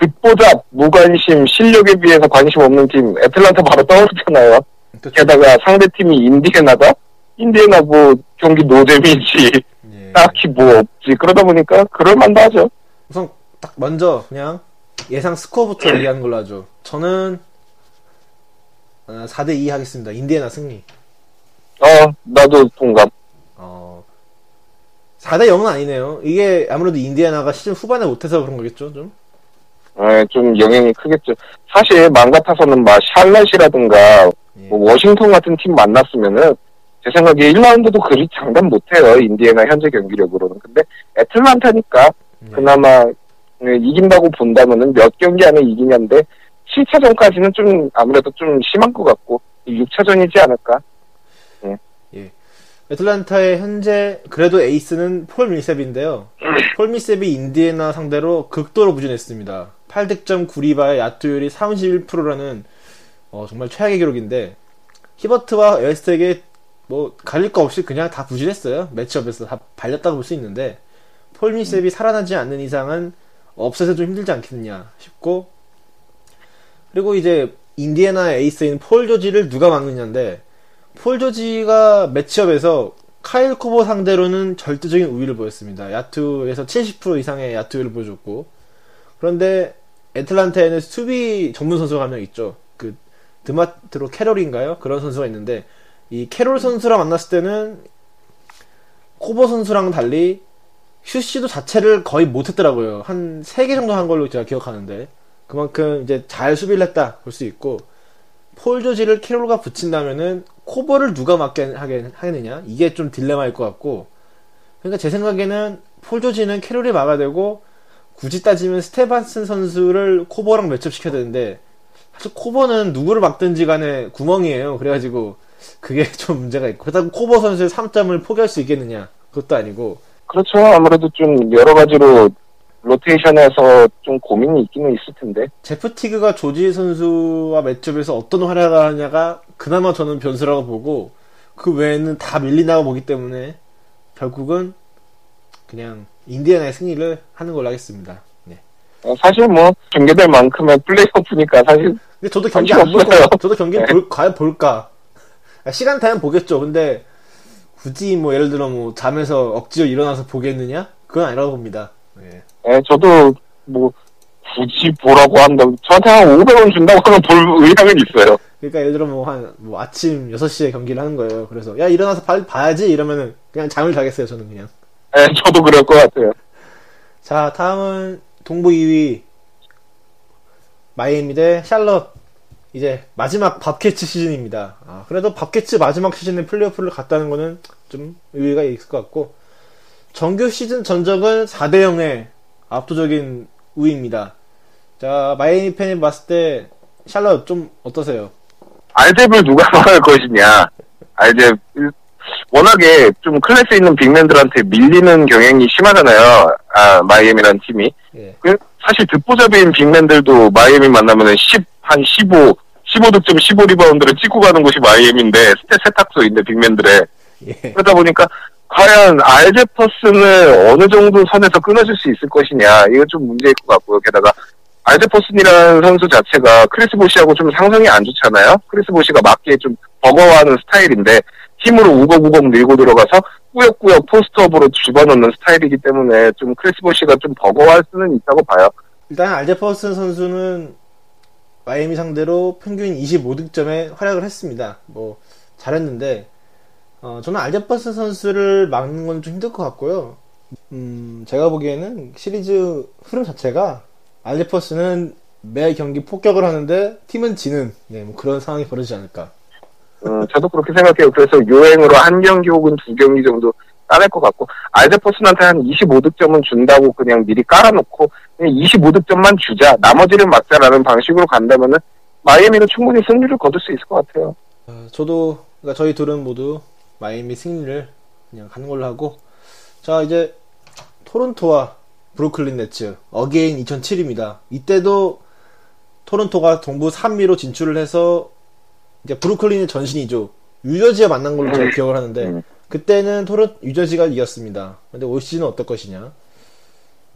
득보잡, 무관심, 실력에 비해서 관심 없는 팀 애틀란타 바로 떠오르잖아요. 그쵸. 게다가 상대팀이 인디애나다? 인디애나 뭐 경기 노잼이지 예. 딱히 뭐 없지. 그러다 보니까 그럴만도 하죠. 우선 딱 먼저 그냥 예상 스코어부터 예. 얘기하는 걸로 하죠. 저는 사 대 이 하겠습니다. 인디애나 승리. 어 나도 동감. 어 사 대 영은 아니네요. 이게 아무래도 인디애나가 시즌 후반에 못해서 그런 거겠죠, 좀? 네, 좀 영향이 크겠죠. 사실 마음 같아서는 막 샬럿이라든가 예. 뭐 워싱턴 같은 팀 만났으면은 제 생각에 일 라운드도 그리 장담 못해요. 인디애나 현재 경기력으로는. 근데 애틀란타니까 예. 그나마 이긴다고 본다면은 몇 경기 안에 이기냐인데 칠 차전까지는 좀 아무래도 좀 심한 것 같고 육 차전이지 않을까. 예. 예. 애틀란타의 현재 그래도 에이스는 폴 밀셉인데요. 폴 밀셉이 인디애나 상대로 극도로 부진했습니다. 팔 득점 구 리바의 야투율이 삼십일 퍼센트라는 어, 정말 최악의 기록인데 히버트와 에스텍에 뭐 갈릴 거 없이 그냥 다 부진했어요. 매치업에서 다 발렸다고 볼 수 있는데 폴 밀셉이 살아나지 않는 이상은 업셋에 좀 힘들지 않겠느냐 싶고, 그리고 이제 인디애나의 에이스인 폴 조지를 누가 막느냐인데 폴 조지가 매치업에서 카일 쿠보 상대로는 절대적인 우위를 보였습니다. 야투에서 칠십 퍼센트 이상의 야투율을 보여줬고, 그런데 애틀란타에는 수비 전문 선수가 한 명 있죠. 그 드마트로 캐롤인가요? 그런 선수가 있는데 이 캐롤 선수랑 만났을 때는 쿠보 선수랑 달리 슛시도 자체를 거의 못했더라고요. 한 세 개 정도 한 걸로 제가 기억하는데 그만큼 이제 잘 수비를 했다 볼 수 있고, 폴 조지를 캐롤과 붙인다면은 코버를 누가 맡게 하겠느냐, 이게 좀 딜레마일 것 같고, 그러니까 제 생각에는 폴 조지는 캐롤이 막아야 되고 굳이 따지면 스테반슨 선수를 코버랑 매치업시켜야 되는데 사실 코버는 누구를 막든지 간에 구멍이에요. 그래가지고 그게 좀 문제가 있고, 그렇다고 코버 선수의 삼 점을 포기할 수 있겠느냐, 그것도 아니고. 그렇죠. 아무래도 좀 여러 가지로 로테이션에서 좀 고민이 있기는 있을 텐데. 제프 티그가 조지 선수와 매치업에서 어떤 활약을 하냐가 그나마 저는 변수라고 보고, 그 외에는 다 밀린다고 보기 때문에 결국은 그냥 인디애나의 승리를 하는 걸로 하겠습니다. 네. 어, 사실 뭐 중계될 만큼의 플레이오프니까 사실. 근데 저도 경기 안 볼 거예요. 저도 경기 네. 볼, 과연 볼까? 시간 되면 보겠죠. 근데 굳이 뭐 예를 들어 뭐 잠에서 억지로 일어나서 보겠느냐? 그건 아니라고 봅니다. 네. 예, 저도, 뭐, 굳이 보라고 한다고, 저한테 한 오백 원 준다고 하면 볼 의향은 있어요. 그러니까 예를 들어 뭐, 한, 뭐, 아침 여섯 시에 경기를 하는 거예요. 그래서, 야, 일어나서 봐, 봐야지? 이러면은, 그냥 잠을 자겠어요, 저는 그냥. 예, 저도 그럴 것 같아요. 자, 다음은, 동부 이 위. 마이애미 대 샬럿. 이제, 마지막 밥캐치 시즌입니다. 아, 그래도 밥캐치 마지막 시즌에 플레이오프를 갔다는 거는 좀 의의가 있을 것 같고, 정규 시즌 전적은 사 대 영의 압도적인 우위입니다. 자, 마이애미 팬이 봤을 때 샬럿 좀 어떠세요? 알제퍼를 누가 막을 것이냐. 알제 워낙에 좀 클래스 있는 빅맨들한테 밀리는 경향이 심하잖아요. 아, 마이애미라는 팀이. 예. 사실 득보잡인 빅맨들도 마이애미 만나면은 십, 한 십오, 십오 득점, 십오 리바운드를 찍고 가는 곳이 마이애미인데 스탯 세탁소인데 빅맨들의. 예. 그러다 보니까 과연 알제퍼슨을 어느 정도 선에서 끊어줄 수 있을 것이냐, 이거 좀 문제일 것 같고요. 게다가 알제퍼슨이라는 선수 자체가 크리스 보시하고 좀 상성이 안 좋잖아요. 크리스 보시가 맞게 좀 버거워하는 스타일인데 힘으로 우걱우걱 밀고 들어가서 꾸역꾸역 포스트업으로 집어넣는 스타일이기 때문에 좀 크리스 보시가 좀 버거워할 수는 있다고 봐요. 일단 알제퍼슨 선수는 마이애미 상대로 평균 이십오 득점에 활약을 했습니다. 뭐 잘했는데. 어, 저는 알제퍼슨 선수를 막는 건 좀 힘들 것 같고요. 음, 제가 보기에는 시리즈 흐름 자체가 알제퍼슨은 매 경기 폭격을 하는데 팀은 지는, 네, 뭐 그런 상황이 벌어지지 않을까. 음, 저도 그렇게 생각해요. 그래서 요행으로 한 경기 혹은 두 경기 정도 따낼 것 같고, 알제퍼슨한테 한 이십오 득점은 준다고 그냥 미리 깔아놓고 그냥 이십오 득점만 주자, 나머지를 막자라는 방식으로 간다면은 마이애미도 충분히 승리를 거둘 수 있을 것 같아요. 어, 저도, 그러니까 저희 둘은 모두 마이애미 승리를 그냥 하는 걸로 하고, 자 이제 토론토와 브루클린 네츠 어게인 이천칠입니다. 이때도 토론토가 동부 삼 위로 진출을 해서 이제 브루클린의 전신이죠. 유저지에 만난 걸로 제가 기억을 하는데, 그때는 토론 유저지가 이겼습니다. 근데 올 시즌은 어떨 것이냐?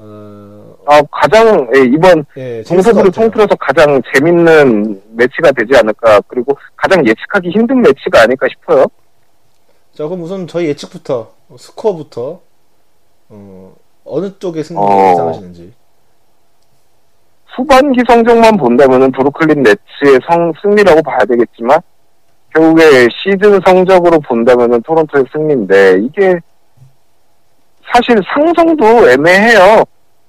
어... 아 가장 예, 이번 예, 동서부를 통틀어서 가장 재밌는 매치가 되지 않을까. 그리고 가장 예측하기 힘든 매치가 아닐까 싶어요. 자 그럼 우선 저희 예측부터, 스코어부터 어, 어느 쪽의 승리를 예상하시는지. 어... 후반기 성적만 본다면은 브루클린 네츠의 성, 승리라고 봐야 되겠지만, 결국에 시즌 성적으로 본다면은 토론토의 승리인데, 이게 사실 상성도 애매해요.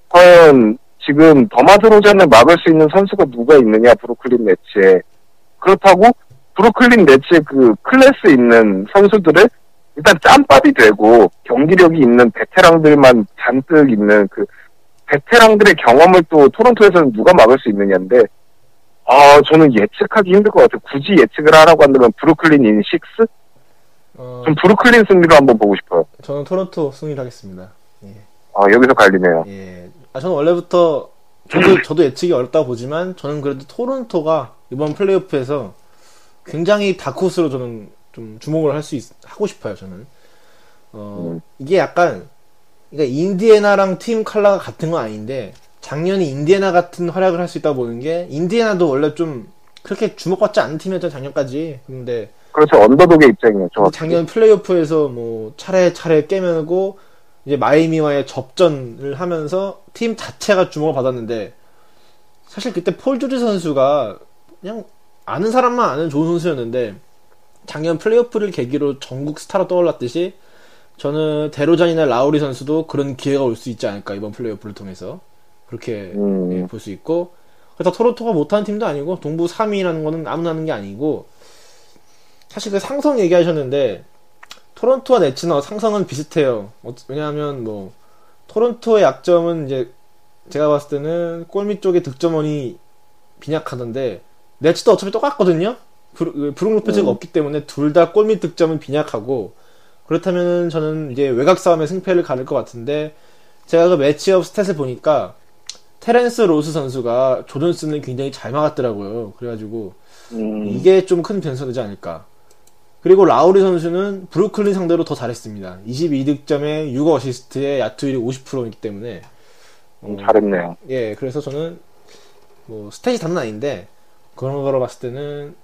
과연 지금 더마드로잔을 막을 수 있는 선수가 누가 있느냐, 브루클린 네츠에. 그렇다고 브루클린 네츠의 그 클래스 있는 선수들을 일단 짬밥이 되고 경기력이 있는 베테랑들만 잔뜩 있는 그 베테랑들의 경험을 또 토론토에서는 누가 막을 수 있느냐인데, 아 저는 예측하기 힘들 것 같아요. 굳이 예측을 하라고 한다면 브루클린 인 식스? 어... 전 브루클린 승리로 한번 보고 싶어요. 저는 토론토 승리를 하겠습니다. 예. 아 여기서 갈리네요. 예. 아 저는 원래부터 저도, 저도 예측이 어렵다고 보지만, 저는 그래도 토론토가 이번 플레이오프에서 굉장히 다크호스로 저는 좀 주목을 할 수 있, 하고 싶어요. 저는 어, 음. 이게 약간 그러니까 인디애나랑 팀 컬러가 같은 건 아닌데, 작년에 인디애나 같은 활약을 할 수 있다고 보는 게, 인디애나도 원래 좀 그렇게 주목받지 않은 팀이었죠, 작년까지. 근데 그렇죠, 언더독의 입장이었죠. 작년 플레이오프에서 뭐 차례차례 깨면고 이제 마이애미와의 접전을 하면서 팀 자체가 주목을 받았는데, 사실 그때 폴 조지 선수가 그냥 아는 사람만 아는 좋은 선수였는데, 작년 플레이오프를 계기로 전국 스타로 떠올랐듯이, 저는 데로잔이나 라우리 선수도 그런 기회가 올 수 있지 않을까, 이번 플레이오프를 통해서. 그렇게 음. 예, 볼 수 있고. 그래서 토론토가 못하는 팀도 아니고, 동부 삼 위라는 거는 아무나 하는 게 아니고, 사실 그 상성 얘기하셨는데, 토론토와 네츠나 상성은 비슷해요. 왜냐하면 뭐 토론토의 약점은 이제 제가 봤을 때는 골밑 쪽에 득점원이 빈약하던데, 네츠도 어차피 똑같거든요. 브루, 브룩 로페즈가 음. 없기 때문에 둘 다 골밑 득점은 빈약하고, 그렇다면 저는 이제 외곽 싸움의 승패를 가릴 것 같은데, 제가 그 매치업 스탯을 보니까 테렌스 로스 선수가 조존슨을 굉장히 잘 막았더라고요. 그래가지고 음. 이게 좀 큰 변수되지 않을까. 그리고 라우리 선수는 브루클린 상대로 더 잘했습니다. 이십이 득점에 육 어시스트에 야투율이 오십 퍼센트이기 때문에 음, 어, 잘했네요. 예, 그래서 저는 뭐 스탯이 다는 아닌데 그런 거로 봤을 때는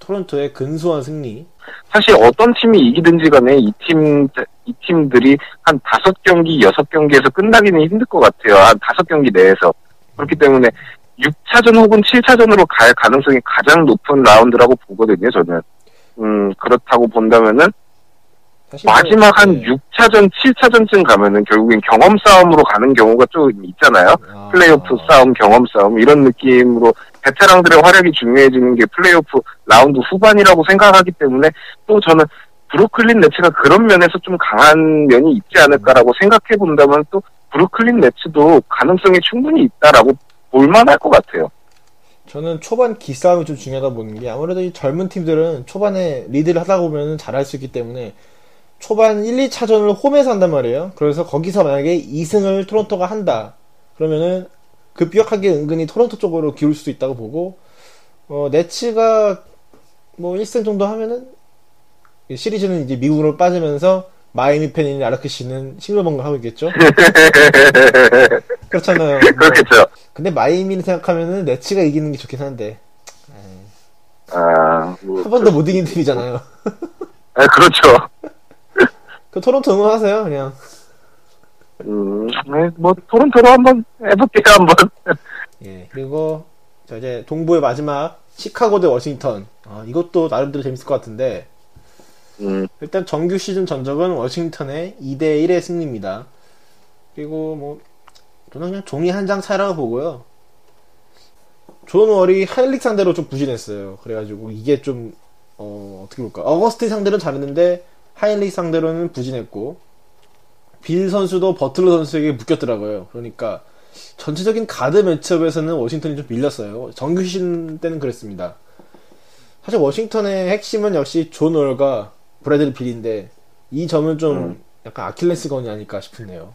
토론토의 근소한 승리. 사실 어떤 팀이 이기든지 간에 이 팀, 이 팀들이 한 다섯 경기, 여섯 경기에서 끝나기는 힘들 것 같아요. 한 다섯 경기 내에서. 그렇기 때문에 육 차전 혹은 칠 차전으로 갈 가능성이 가장 높은 라운드라고 보거든요, 저는. 음, 그렇다고 본다면은 마지막 네. 한 육 차전, 칠 차전쯤 가면은 결국엔 경험 싸움으로 가는 경우가 좀 있잖아요. 아... 플레이오프 싸움, 경험 싸움, 이런 느낌으로 베테랑들의 활약이 중요해지는 게 플레이오프 라운드 후반이라고 생각하기 때문에, 또 저는 브루클린 네츠가 그런 면에서 좀 강한 면이 있지 않을까라고 생각해 본다면, 또 브루클린 네츠도 가능성이 충분히 있다라고 볼만할 것 같아요. 저는 초반 기싸움이 좀 중요하다 보는 게, 아무래도 이 젊은 팀들은 초반에 리드를 하다 보면 잘할 수 있기 때문에 초반 일, 이 차전을 홈에서 한단 말이에요. 그래서 거기서 만약에 이 승을 토론토가 한다 그러면은 급격하게 은근히 토론토 쪽으로 기울 수도 있다고 보고, 어, 네츠가 뭐 일 승 정도 하면은 시리즈는 이제 미국으로 빠지면서 마이애미 팬인 라르크 씨는 싱글벙글 하고 있겠죠. 그렇잖아요. 뭐. 그렇겠죠. 근데 마이애미를 생각하면은 네츠가 이기는 게 좋긴 한데, 아, 뭐, 한 번도 못 이긴 팀이잖아요. 아, 그렇죠. 그 토론토 응원하세요, 그냥. 음, 네, 뭐 토론토로 한번 해볼게요, 한번. 예, 그리고 자 이제 동부의 마지막 시카고 대 워싱턴. 아, 이것도 나름대로 재밌을 것 같은데. 음. 일단 정규 시즌 전적은 워싱턴의 이 대 일의 승리입니다. 그리고 뭐 저는 그냥 종이 한 장 차이라고 보고요. 존월이 하일릭 상대로 좀 부진했어요. 그래가지고 이게 좀 어, 어떻게 볼까, 어거스틴 상대로는 잘했는데 하일릭 상대로는 부진했고, 빌 선수도 버틀러 선수에게 묶였더라고요. 그러니까 전체적인 가드 매치업에서는 워싱턴이 좀 밀렸어요. 정규 시즌 때는 그랬습니다. 사실 워싱턴의 핵심은 역시 존월과 브래들리 빌인데 이 점은 좀 음. 약간 아킬레스건이 아닐까 싶네요.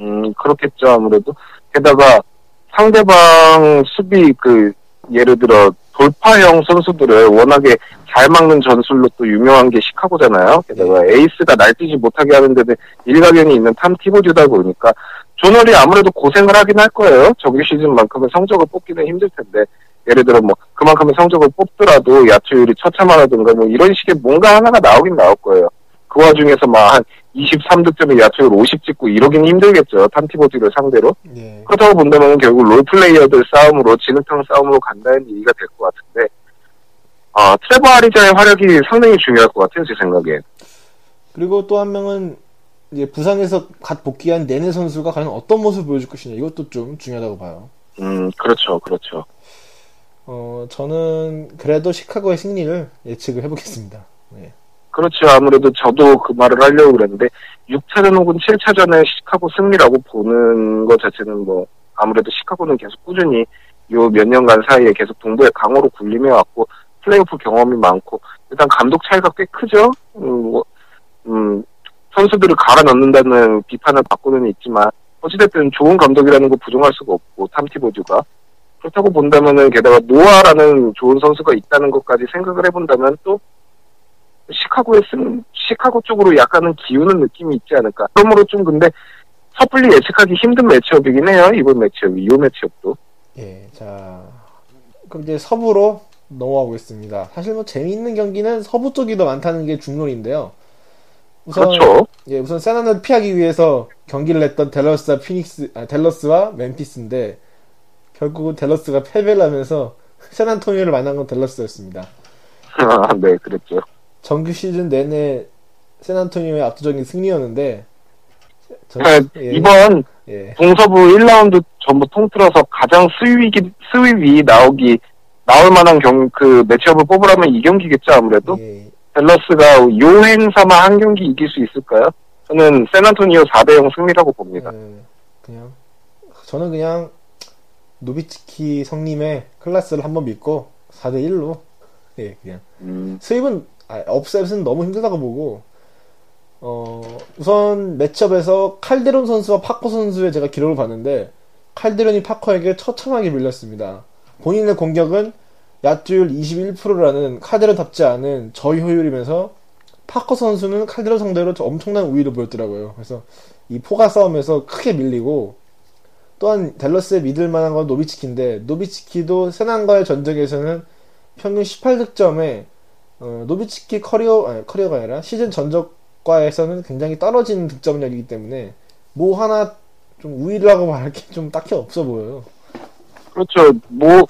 음 그렇겠죠. 아무래도 게다가 상대방 수비 그 예를 들어 돌파형 선수들을 워낙에 잘 막는 전술로 또 유명한 게 시카고잖아요. 게다가 네. 에이스가 날뛰지 못하게 하는 데는 일가견이 있는 탐 티보드다 보니까 존월이 아무래도 고생을 하긴 할 거예요. 정규 시즌만큼은 성적을 뽑기는 힘들 텐데, 예를 들어 뭐 그만큼의 성적을 뽑더라도 야투율이 처참하다든가 뭐 이런 식의 뭔가 하나가 나오긴 나올 거예요. 그 와중에서 막 한 이십삼 득점에 야투율 오십 찍고 이러긴 힘들겠죠. 탄티보디를 상대로. 네. 그렇다고 본다면 결국 롤플레이어들 싸움으로, 진흙탕 싸움으로 간다는 얘기가 될 것 같은데, 아 트레버 아리자의 활약이 상당히 중요할 것 같아요, 제 생각엔. 그리고 또 한 명은 이제 부상에서 갓 복귀한 네네 선수가 과연 어떤 모습을 보여줄 것이냐, 이것도 좀 중요하다고 봐요. 음 그렇죠, 그렇죠. 어 저는 그래도 시카고의 승리를 예측을 해보겠습니다. 네. 그렇죠. 아무래도 저도 그 말을 하려고 그랬는데 육 차전 혹은 칠 차전의 시카고 승리라고 보는 것 자체는 뭐 아무래도 시카고는 계속 꾸준히 요 몇 년간 사이에 계속 동부의 강호로 군림해왔고 플레이오프 경험이 많고 일단 감독 차이가 꽤 크죠. 음, 뭐, 음, 선수들을 갈아 넣는다는 비판을 받고는 있지만 어찌됐든 좋은 감독이라는 거 부정할 수가 없고 탐티보드가 그렇다고 본다면은 게다가 노아라는 좋은 선수가 있다는 것까지 생각을 해본다면 또 시카고의 승, 시카고 쪽으로 약간은 기우는 느낌이 있지 않을까. 그러므로 좀 근데 섣불리 예측하기 힘든 매치업이긴 해요, 이번 매치업이, 이 매치업도. 예, 자, 그럼 이제 서부로 넘어가겠습니다. 사실 뭐 재미있는 경기는 서부 쪽이 더 많다는 게 중론인데요. 우선, 그렇죠. 예, 우선 세나는 피하기 위해서 경기를 했던 댈러스와 피닉스, 아, 댈러스와 멤피스인데 결국은 댈러스가 패배를 하면서 샌안토니오를 만난 건 댈러스였습니다. 아, 네, 그랬죠. 정규 시즌 내내 샌안토니오의 압도적인 승리였는데 저, 네, 예. 이번 예. 동서부 일 라운드 전부 통틀어서 가장 수위 수위위 나오기 나올 만한 경 그 매치업을 뽑으라면 이 경기겠죠 아무래도. 예. 댈러스가 요행삼아 한 경기 이길 수 있을까요? 저는 샌안토니오 사 대 영 승리라고 봅니다. 예. 그냥 저는 그냥 노비치키 성님의 클라스를 한번 믿고 사 대 일로 예 그냥 음. 수입은 아, 업셋은 너무 힘들다고 보고, 어, 우선 매치업에서 칼데론 선수와 파커 선수의 제가 기록을 봤는데 칼데론이 파커에게 처참하게 밀렸습니다. 본인의 공격은 야투율 이십일 퍼센트라는 칼데론답지 않은 저효율이면서 파커 선수는 칼데론 상대로 엄청난 우위를 보였더라고요. 그래서 이 포가 싸움에서 크게 밀리고, 또한 댈러스에 믿을만한 건 노비치키인데 노비치키도 세난과의 전적에서는 평균 십팔 득점에 어, 노비치키 커리어, 아니, 커리어가 아니라 시즌 전적과에서는 굉장히 떨어지는 득점력이기 때문에 뭐 하나 좀 우위라고 말할 게 좀 딱히 없어 보여요. 그렇죠. 뭐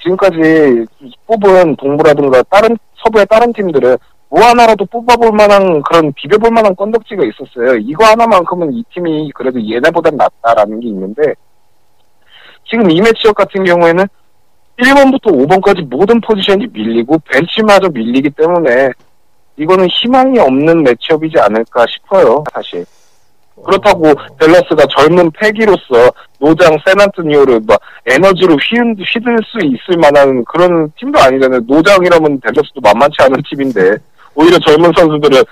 지금까지 뽑은 동부라든가 다른 서부의 다른 팀들은 뭐 하나라도 뽑아볼 만한 그런 비벼볼 만한 건덕지가 있었어요. 이거 하나만큼은 이 팀이 그래도 얘네보단 낫다라는 게 있는데 지금 이 매치업 같은 경우에는 일 번부터 오 번까지 모든 포지션이 밀리고 벤치마저 밀리기 때문에 이거는 희망이 없는 매치업이지 않을까 싶어요, 사실. 그렇다고 댈러스가 젊은 패기로서 노장 샌안토니오를 막 에너지로 휘둘 수 있을 만한 그런 팀도 아니잖아요. 노장이라면 댈러스도 만만치 않은 팀인데 오히려 젊은 선수들은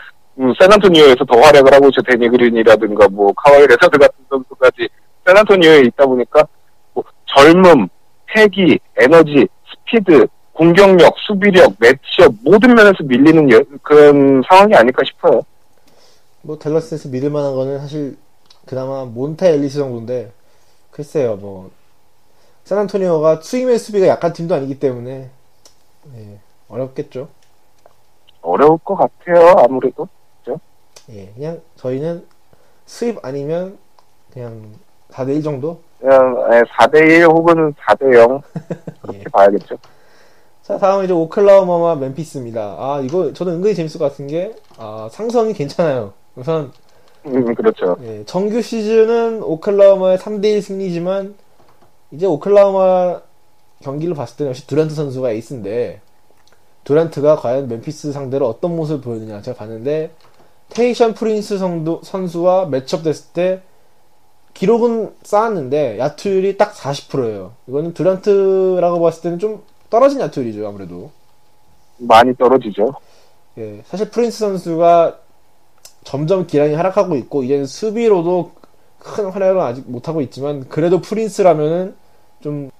음, 샌안토니오에서 더 활약을 하고 있죠. 데니 그린이라든가 뭐 카와이 레사드 같은 선수까지 샌안토니오에 있다 보니까 뭐 젊음, 패기, 에너지, 스피드, 공격력, 수비력, 매치업 모든 면에서 밀리는 여, 그런 상황이 아닐까 싶어요. 뭐 댈러스에서 믿을 만한 거는 사실 그나마 몬타 엘리스 정도인데 글쎄요, 뭐 샌안토니오가 스윙의 수비가 약한 팀도 아니기 때문에 예, 어렵겠죠. 어려울 것 같아요, 아무래도. 그렇죠? 예, 그냥 저희는 수입 아니면 그냥 사 대 일 정도? 그냥 사 대 일 혹은 사 대 영 그렇게 예. 봐야겠죠. 자, 다음은 이제 오클라호마와 멤피스입니다. 아, 이거 저는 은근히 재밌을 것 같은 게 아, 상성이 괜찮아요. 우선 음, 그렇죠. 네, 정규 시즌은 오클라호마의 삼 대 일 승리지만 이제 오클라호마 경기를 봤을 때는 역시 드란트 선수가 에이스인데 드란트가 과연 멤피스 상대로 어떤 모습을 보였느냐 제가 봤는데 테이션 프린스 선도, 선수와 매치업 됐을 때 기록은 쌓았는데 야투율이 딱 사십 퍼센트예요. 이거는 드란트라고 봤을 때는 좀 떨어진 야투율이죠. 아무래도 많이 떨어지죠. 예, 사실 프린스 선수가 점점 기량이 하락하고 있고 이제는 수비로도 큰 활약을 아직 못하고 있지만 그래도 프린스라면은 좀,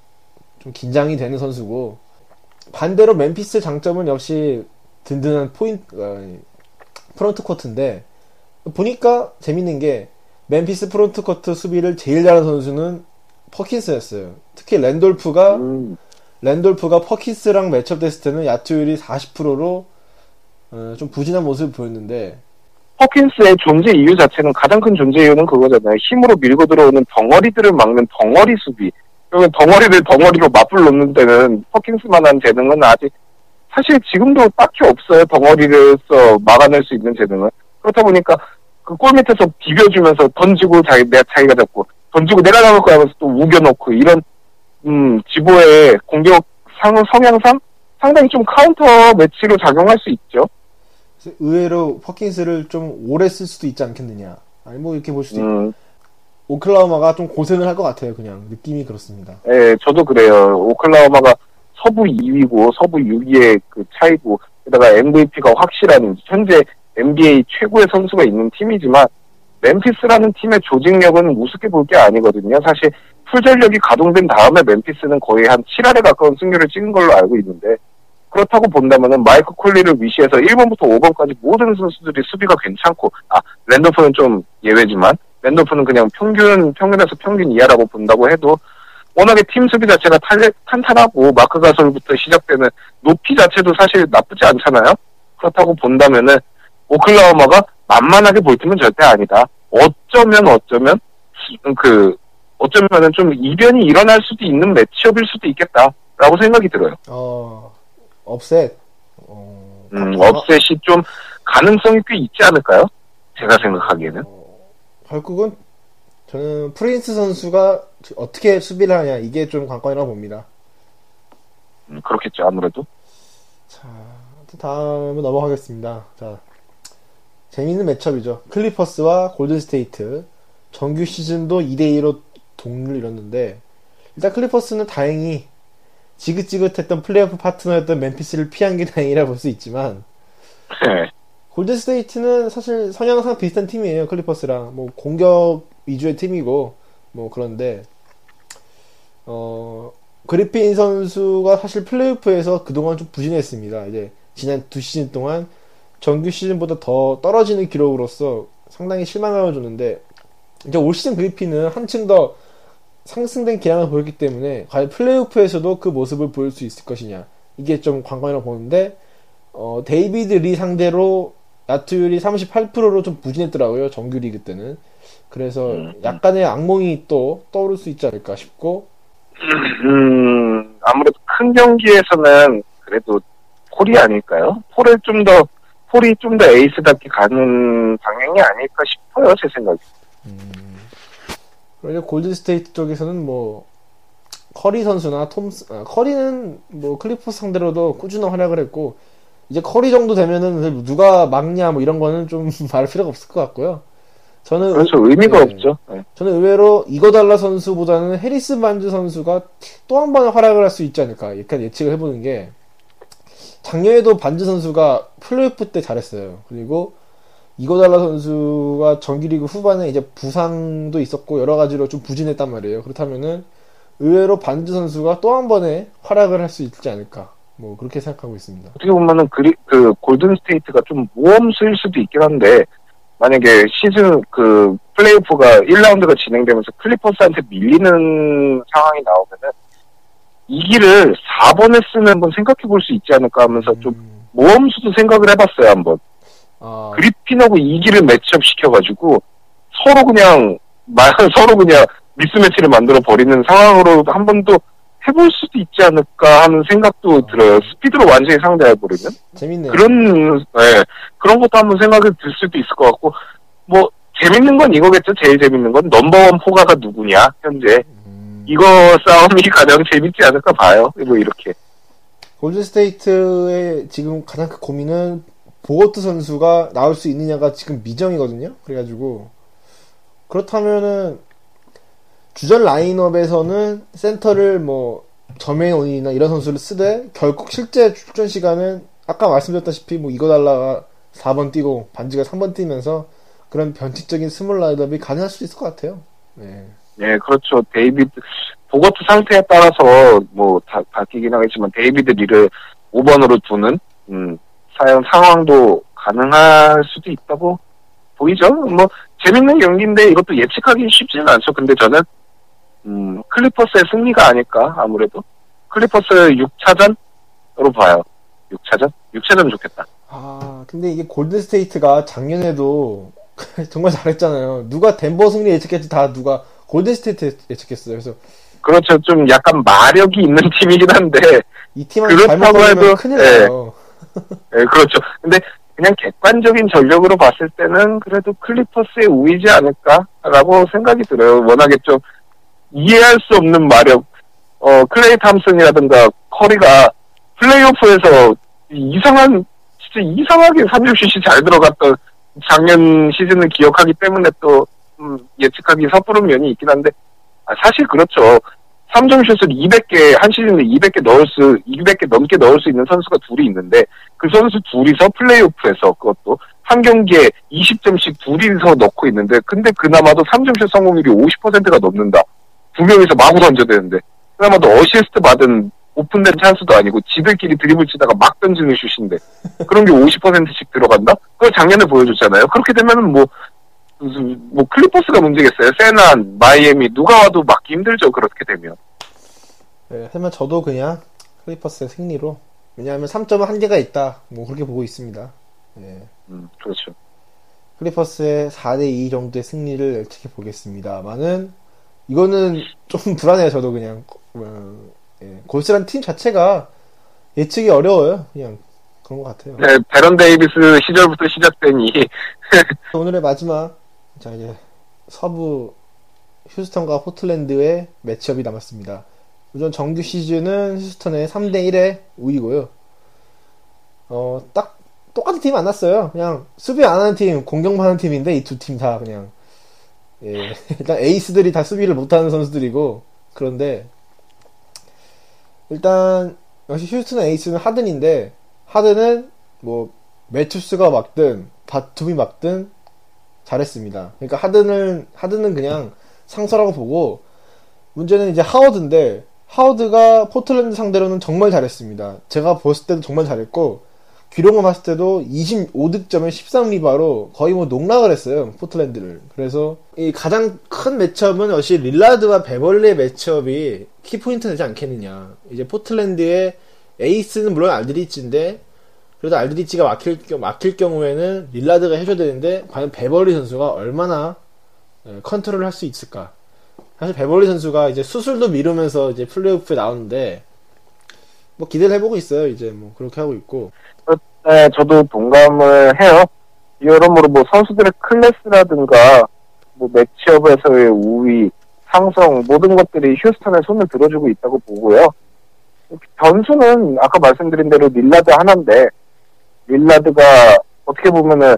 좀 긴장이 되는 선수고 반대로 멤피스 장점은 역시 든든한 포인트 아니, 프론트 코트인데 보니까 재밌는 게 멤피스 프론트 코트 수비를 제일 잘하는 선수는 퍼킨스였어요. 특히 랜돌프가 음. 랜돌프가 퍼킨스랑 매치업 됐을 때는 야투율이 사십 퍼센트로 어, 좀 부진한 모습을 보였는데 퍼킨스의 존재 이유 자체는 가장 큰 존재 이유는 그거잖아요. 힘으로 밀고 들어오는 덩어리들을 막는 덩어리 수비. 그러면 덩어리를 덩어리로 맞불 놓는 데는 퍼킨스만한 재능은 아직 사실 지금도 딱히 없어요. 덩어리로서 막아낼 수 있는 재능은. 그렇다 보니까 그 골 밑에서 비벼주면서 던지고 자기, 내가 자기가 잡고 던지고 내가 잡을 거야 하면서 또 우겨놓고 이런 음 지보의 공격 상, 성향상 상당히 좀 카운터 매치로 작용할 수 있죠. 의외로 퍼킨스를 좀 오래 쓸 수도 있지 않겠느냐. 아니 뭐 이렇게 볼 수도 음. 있고 오클라호마가 좀 고생을 할 것 같아요. 그냥 느낌이 그렇습니다. 예, 저도 그래요. 오클라호마가 서부 이 위고 서부 육 위의 그 차이고 게다가 엠브이피가 확실한 현재 엔비에이 최고의 선수가 있는 팀이지만 멤피스라는 팀의 조직력은 우습게 볼 게 아니거든요. 사실 풀전력이 가동된 다음에 멤피스는 거의 한 칠 할에 가까운 승률을 찍은 걸로 알고 있는데 그렇다고 본다면은 마이크 콜리를 위시해서 일 번부터 오 번까지 모든 선수들이 수비가 괜찮고 아 랜더프는 좀 예외지만 랜더프는 그냥 평균 평균에서 평균 이하라고 본다고 해도 워낙에 팀 수비 자체가 탄, 탄탄하고 마크 가솔부터 시작되는 높이 자체도 사실 나쁘지 않잖아요. 그렇다고 본다면은 오클라호마가 만만하게 볼 팀은 절대 아니다. 어쩌면 어쩌면 그 어쩌면은 좀 이변이 일어날 수도 있는 매치업일 수도 있겠다라고 생각이 들어요. 어. 업셋. 어, 음, 업셋이 좀 가능성이 꽤 있지 않을까요? 제가 생각하기에는. 어, 결국은 저는 프린스 선수가 어떻게 수비를 하냐 이게 좀 관건이라고 봅니다. 음, 그렇겠죠 아무래도. 자, 다음은 넘어가겠습니다. 자, 재밌는 매첩이죠. 클리퍼스와 골든스테이트. 정규 시즌도 이 대 이로 동률을 이뤘는데 일단 클리퍼스는 다행히 지긋지긋했던 플레이오프 파트너였던 멤피스를 피한 게 다행이라 볼 수 있지만 네. 골든스테이트는 사실 성향상 비슷한 팀이에요. 클리퍼스랑 뭐 공격 위주의 팀이고 뭐 그런데 어 그리핀 선수가 사실 플레이오프에서 그동안 좀 부진했습니다. 이제 지난 두 시즌 동안 정규 시즌보다 더 떨어지는 기록으로서 상당히 실망감을 줬는데 이제 올 시즌 그리핀은 한층 더 상승된 기량을 보였기 때문에 과연 플레이오프에서도 그 모습을 보일 수 있을 것이냐 이게 좀 관건이라고 보는데 어, 데이비드 리 상대로 야투율이 삼십팔 퍼센트로 좀 부진했더라고요. 정규 리그 때는. 그래서 약간의 악몽이 또 떠오를 수 있지 않을까 싶고 음, 아무래도 큰 경기에서는 그래도 폴이 아닐까요? 폴을 좀 더 폴이 좀 더 에이스답게 가는 방향이 아닐까 싶어요. 제 생각에. 음. 그리고 골든스테이트 쪽에서는 뭐 커리 선수나 톰스 아, 커리는 뭐 클리퍼스 상대로도 꾸준한 활약을 했고 이제 커리 정도 되면은 누가 막냐 뭐 이런 거는 좀 말할 필요가 없을 것 같고요. 저는 그렇죠. 의, 의미가 네. 없죠. 네. 저는 의외로 이거달라 선수보다는 해리스 반즈 선수가 또 한 번의 활약을 할 수 있지 않을까 약간 예측을 해보는 게 작년에도 반즈 선수가 플레이오프 때 잘했어요. 그리고 이거달라 선수가 정규리그 후반에 이제 부상도 있었고 여러 가지로 좀 부진했단 말이에요. 그렇다면은 의외로 반즈 선수가 또 한 번에 활약을 할 수 있지 않을까. 뭐 그렇게 생각하고 있습니다. 어떻게 보면은 그리, 그 골든 스테이트가 좀 모험수일 수도 있긴 한데 만약에 시즌 그 플레이오프가 일 라운드가 진행되면서 클리퍼스한테 밀리는 상황이 나오면은 이 길을 사 번에 쓰면 한번 생각해 볼 수 있지 않을까 하면서 좀 음. 모험수도 생각을 해봤어요 한번. 아... 그리핀하고 이기를 매치업 시켜가지고 서로 그냥 말 서로 그냥 미스매치를 만들어 버리는 상황으로 한 번도 해볼 수도 있지 않을까 하는 생각도 아... 들어요. 스피드로 완전히 상대해 버리면 재밌네요. 그런 예 네, 그런 것도 한번 생각이 들 수도 있을 것 같고 뭐 재밌는 건 이거겠죠. 제일 재밌는 건 넘버원 포가가 누구냐 현재 음... 이거 싸움이 가장 재밌지 않을까 봐요. 뭐 이렇게 골든스테이트의 지금 가장 큰 고민은 보거트 선수가 나올 수 있느냐가 지금 미정이거든요. 그래가지고 그렇다면은 주전 라인업에서는 센터를 뭐 저메인 오닐이나 이런 선수를 쓰되 결국 실제 출전 시간은 아까 말씀드렸다시피 뭐 이거 달라가 사 번 뛰고 반지가 삼 번 뛰면서 그런 변칙적인 스몰 라인업이 가능할 수 있을 것 같아요. 네, 네 그렇죠. 데이비드 보거트 상태에 따라서 뭐 다 바뀌긴 하겠지만 데이비드 리를 오 번으로 두는 음, 사용 상황도 가능할 수도 있다고 보이죠. 뭐 재밌는 경기인데 이것도 예측하기 쉽지는 않죠. 근데 저는 음, 클리퍼스의 승리가 아닐까 아무래도 클리퍼스 육 차전으로 봐요. 육 차전? 육 차전 좋겠다. 아 근데 이게 골든스테이트가 작년에도 정말 잘했잖아요. 누가 덴버 승리 예측했지 다 누가 골든스테이트 예측했어요. 그래서 그렇죠. 좀 약간 마력이 있는 팀이긴 한데 이 팀한테 그렇다고 해도 큰일 나요. 예, 예, 그렇죠. 근데 그냥 객관적인 전력으로 봤을 때는 그래도 클리퍼스에 우위지 않을까라고 생각이 들어요. 워낙에 좀 이해할 수 없는 마력, 어, 클레이 탐슨이라든가 커리가 플레이오프에서 이상한, 진짜 이상하게 삼 점 슛이 잘 들어갔던 작년 시즌을 기억하기 때문에 또, 음, 예측하기 섣부른 면이 있긴 한데, 아, 사실 그렇죠. 삼 점 슛을 이백 개, 한 시즌에 이백 개 넣을 수, 이백 개 넘게 넣을 수 있는 선수가 둘이 있는데, 그 선수 둘이서 플레이오프에서 그것도 한 경기에 이십 점씩 둘이서 넣고 있는데, 근데 그나마도 삼 점 슛 성공률이 오십 퍼센트가 넘는다. 두 명이서 마구 던져대는데, 그나마도 어시스트 받은 오픈된 찬스도 아니고, 지들끼리 드리블 치다가 막 던지는 슛인데, 그런 게 오십 퍼센트씩 들어간다? 그걸 작년에 보여줬잖아요. 그렇게 되면은 뭐, 뭐, 클리퍼스가 문제겠어요. 세난, 마이애미, 누가 와도 막기 힘들죠. 그렇게 되면. 네, 하지만 저도 그냥 클리퍼스의 승리로. 왜냐하면 삼 점은 한계가 있다. 뭐, 그렇게 보고 있습니다. 네. 음, 그렇죠. 클리퍼스의 사 대 이 정도의 승리를 예측해 보겠습니다만은, 이거는 좀 불안해요. 저도 그냥, 음, 예. 골스란 팀 자체가 예측이 어려워요. 그냥. 그런 것 같아요. 네, 베런 데이비스 시절부터 시작된 이 오늘의 마지막 자 이제 서부 휴스턴과 포틀랜드의 매치업이 남았습니다. 우선 정규 시즌은 휴스턴의 삼 대 일의 우위고요. 어, 딱 똑같은 팀 만났어요. 그냥 수비 안 하는 팀, 공격만 하는 팀인데 이 두 팀 다 그냥 예, 일단 에이스들이 다 수비를 못하는 선수들이고 그런데 일단 역시 휴스턴 에이스는 하든인데 하든은 뭐 매튜스가 막든 바툼이 막든 잘했습니다. 그러니까 하든은 하든은 그냥 상서라고 보고 문제는 이제 하워드인데 하워드가 포틀랜드 상대로는 정말 잘했습니다. 제가 봤을 때도 정말 잘했고 기록을 봤을 때도 이십오 득점에 십삼 리바로 거의 뭐 농락을 했어요. 포틀랜드를. 그래서 이 가장 큰 매치업은 역시 릴라드와 베벌리의 매치업이 키포인트 되지 않겠느냐. 이제 포틀랜드의 에이스는 물론 알드리치인데 그래도 알드리치가 막힐, 막힐 경우에는 릴라드가 해줘야 되는데 과연 베벌리 선수가 얼마나 컨트롤을 할 수 있을까. 사실 베벌리 선수가 이제 수술도 미루면서 이제 플레이오프에 나오는데 뭐 기대를 해보고 있어요. 이제 뭐 그렇게 하고 있고 네, 저도 동감을 해요. 여러모로 뭐 선수들의 클래스라든가 뭐 매치업에서의 우위, 상성 모든 것들이 휴스턴에 손을 들어주고 있다고 보고요. 변수는 아까 말씀드린 대로 릴라드 하나인데 릴라드가 어떻게 보면은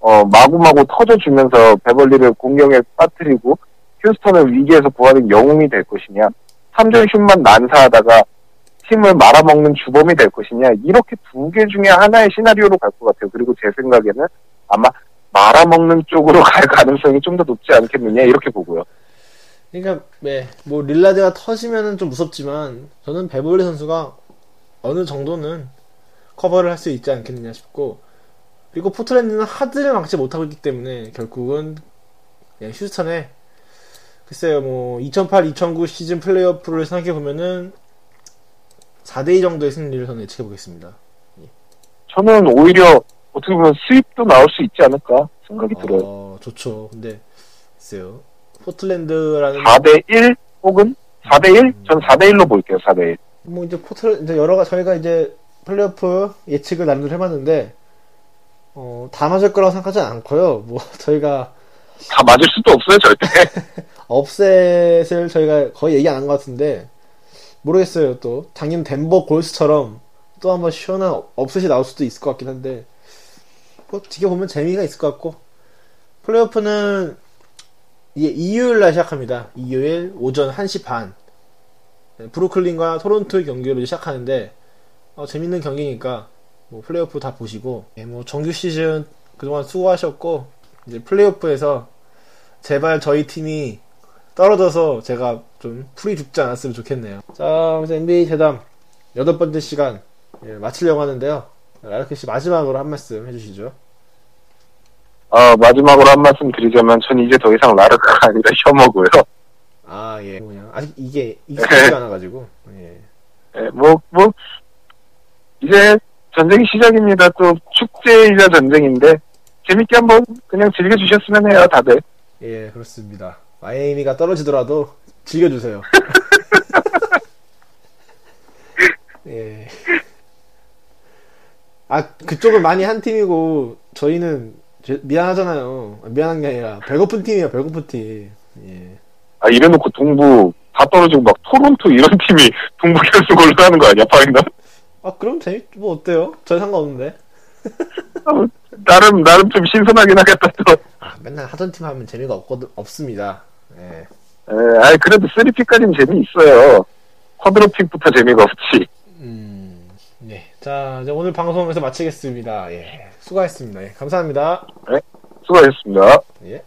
어 마구마구 터져주면서 베벌리를 공격에 빠뜨리고 휴스턴을 위기에서 구하는 영웅이 될 것이냐 삼 점 슛만 난사하다가 팀을 말아먹는 주범이 될 것이냐 이렇게 두 개 중에 하나의 시나리오로 갈 것 같아요. 그리고 제 생각에는 아마 말아먹는 쪽으로 갈 가능성이 좀 더 높지 않겠느냐 이렇게 보고요. 그러니까 네, 뭐 릴라드가 터지면은 좀 무섭지만 저는 베벌리 선수가 어느 정도는 커버를 할 수 있지 않겠느냐 싶고 그리고 포틀랜드는 하드를 막지 못하고 있기 때문에 결국은 그냥 휴스턴에 글쎄요 뭐 이천팔 이천구 시즌 플레이오프를 생각해보면은 사 대 이 정도의 승리를 저는 예측해보겠습니다. 저는 오히려 어떻게 보면 스윕도 나올 수 있지 않을까 생각이 어, 들어요. 좋죠. 근데 글쎄요 포틀랜드라는 사 대 일 혹은 사 대 일? 음. 전 사 대 일로 볼게요. 사 대 일. 뭐 이제 포틀 이제 여러 저희가 이제 플레이오프 예측을 나름대로 해봤는데 어, 다 맞을 거라고 생각하진 않고요. 뭐 저희가 다 맞을 수도 없어요, 절대. 업셋을 저희가 거의 얘기 안 한 것 같은데, 모르겠어요, 또. 작년 덴버 골스처럼 또 한번 시원한 업셋이 나올 수도 있을 것 같긴 한데, 뭐, 지켜보면 재미가 있을 것 같고, 플레이오프는 이제 이유일날 시작합니다. 이유일 오전 한 시 반. 브루클린과 토론토의 경기로 시작하는데, 어, 재밌는 경기니까, 뭐, 플레이오프 다 보시고, 예, 뭐, 정규 시즌 그동안 수고하셨고, 이제 플레이오프에서 제발 저희 팀이 떨어져서 제가 좀 풀이 죽지 않았으면 좋겠네요. 자, 그래서 엔비에이 대담 여덟 번째 시간, 예, 마치려고 하는데요. 라르크 씨 마지막으로 한 말씀 해주시죠. 아, 마지막으로 한 말씀 드리자면, 전 이제 더 이상 라르크가 아니라 혐오고요. 아, 예. 그냥 아직 이게 익숙하지 않아가지고. 예. 예, 뭐, 뭐, 이제 전쟁이 시작입니다. 또 축제이자 전쟁인데, 재밌게 한번 그냥 즐겨주셨으면 해요, 다들. 예, 그렇습니다. 마이애미가 떨어지더라도 즐겨주세요. 예. 아, 그쪽은 많이 한 팀이고, 저희는, 제, 미안하잖아요. 미안한 게 아니라, 배고픈 팀이에요, 배고픈 팀. 예. 아, 이래놓고 동부 다 떨어지고 막 토론토 이런 팀이 동부 결승 올라가는 거 아니야, 파이널? 아, 그럼 재밌, 뭐 어때요? 전 상관없는데. 아, 나름, 나름 좀 신선하긴 하겠다, 또. 아, 맨날 하던 팀 하면 재미가 없거든, 없습니다. 예. 에, 아이, 그래도 쓰리 피까지는 재미있어요. 쿼드로픽부터 재미가 없지. 음, 네. 자, 이제 오늘 방송에서 마치겠습니다. 예. 수고하셨습니다. 예. 감사합니다. 네. 수고하셨습니다. 예.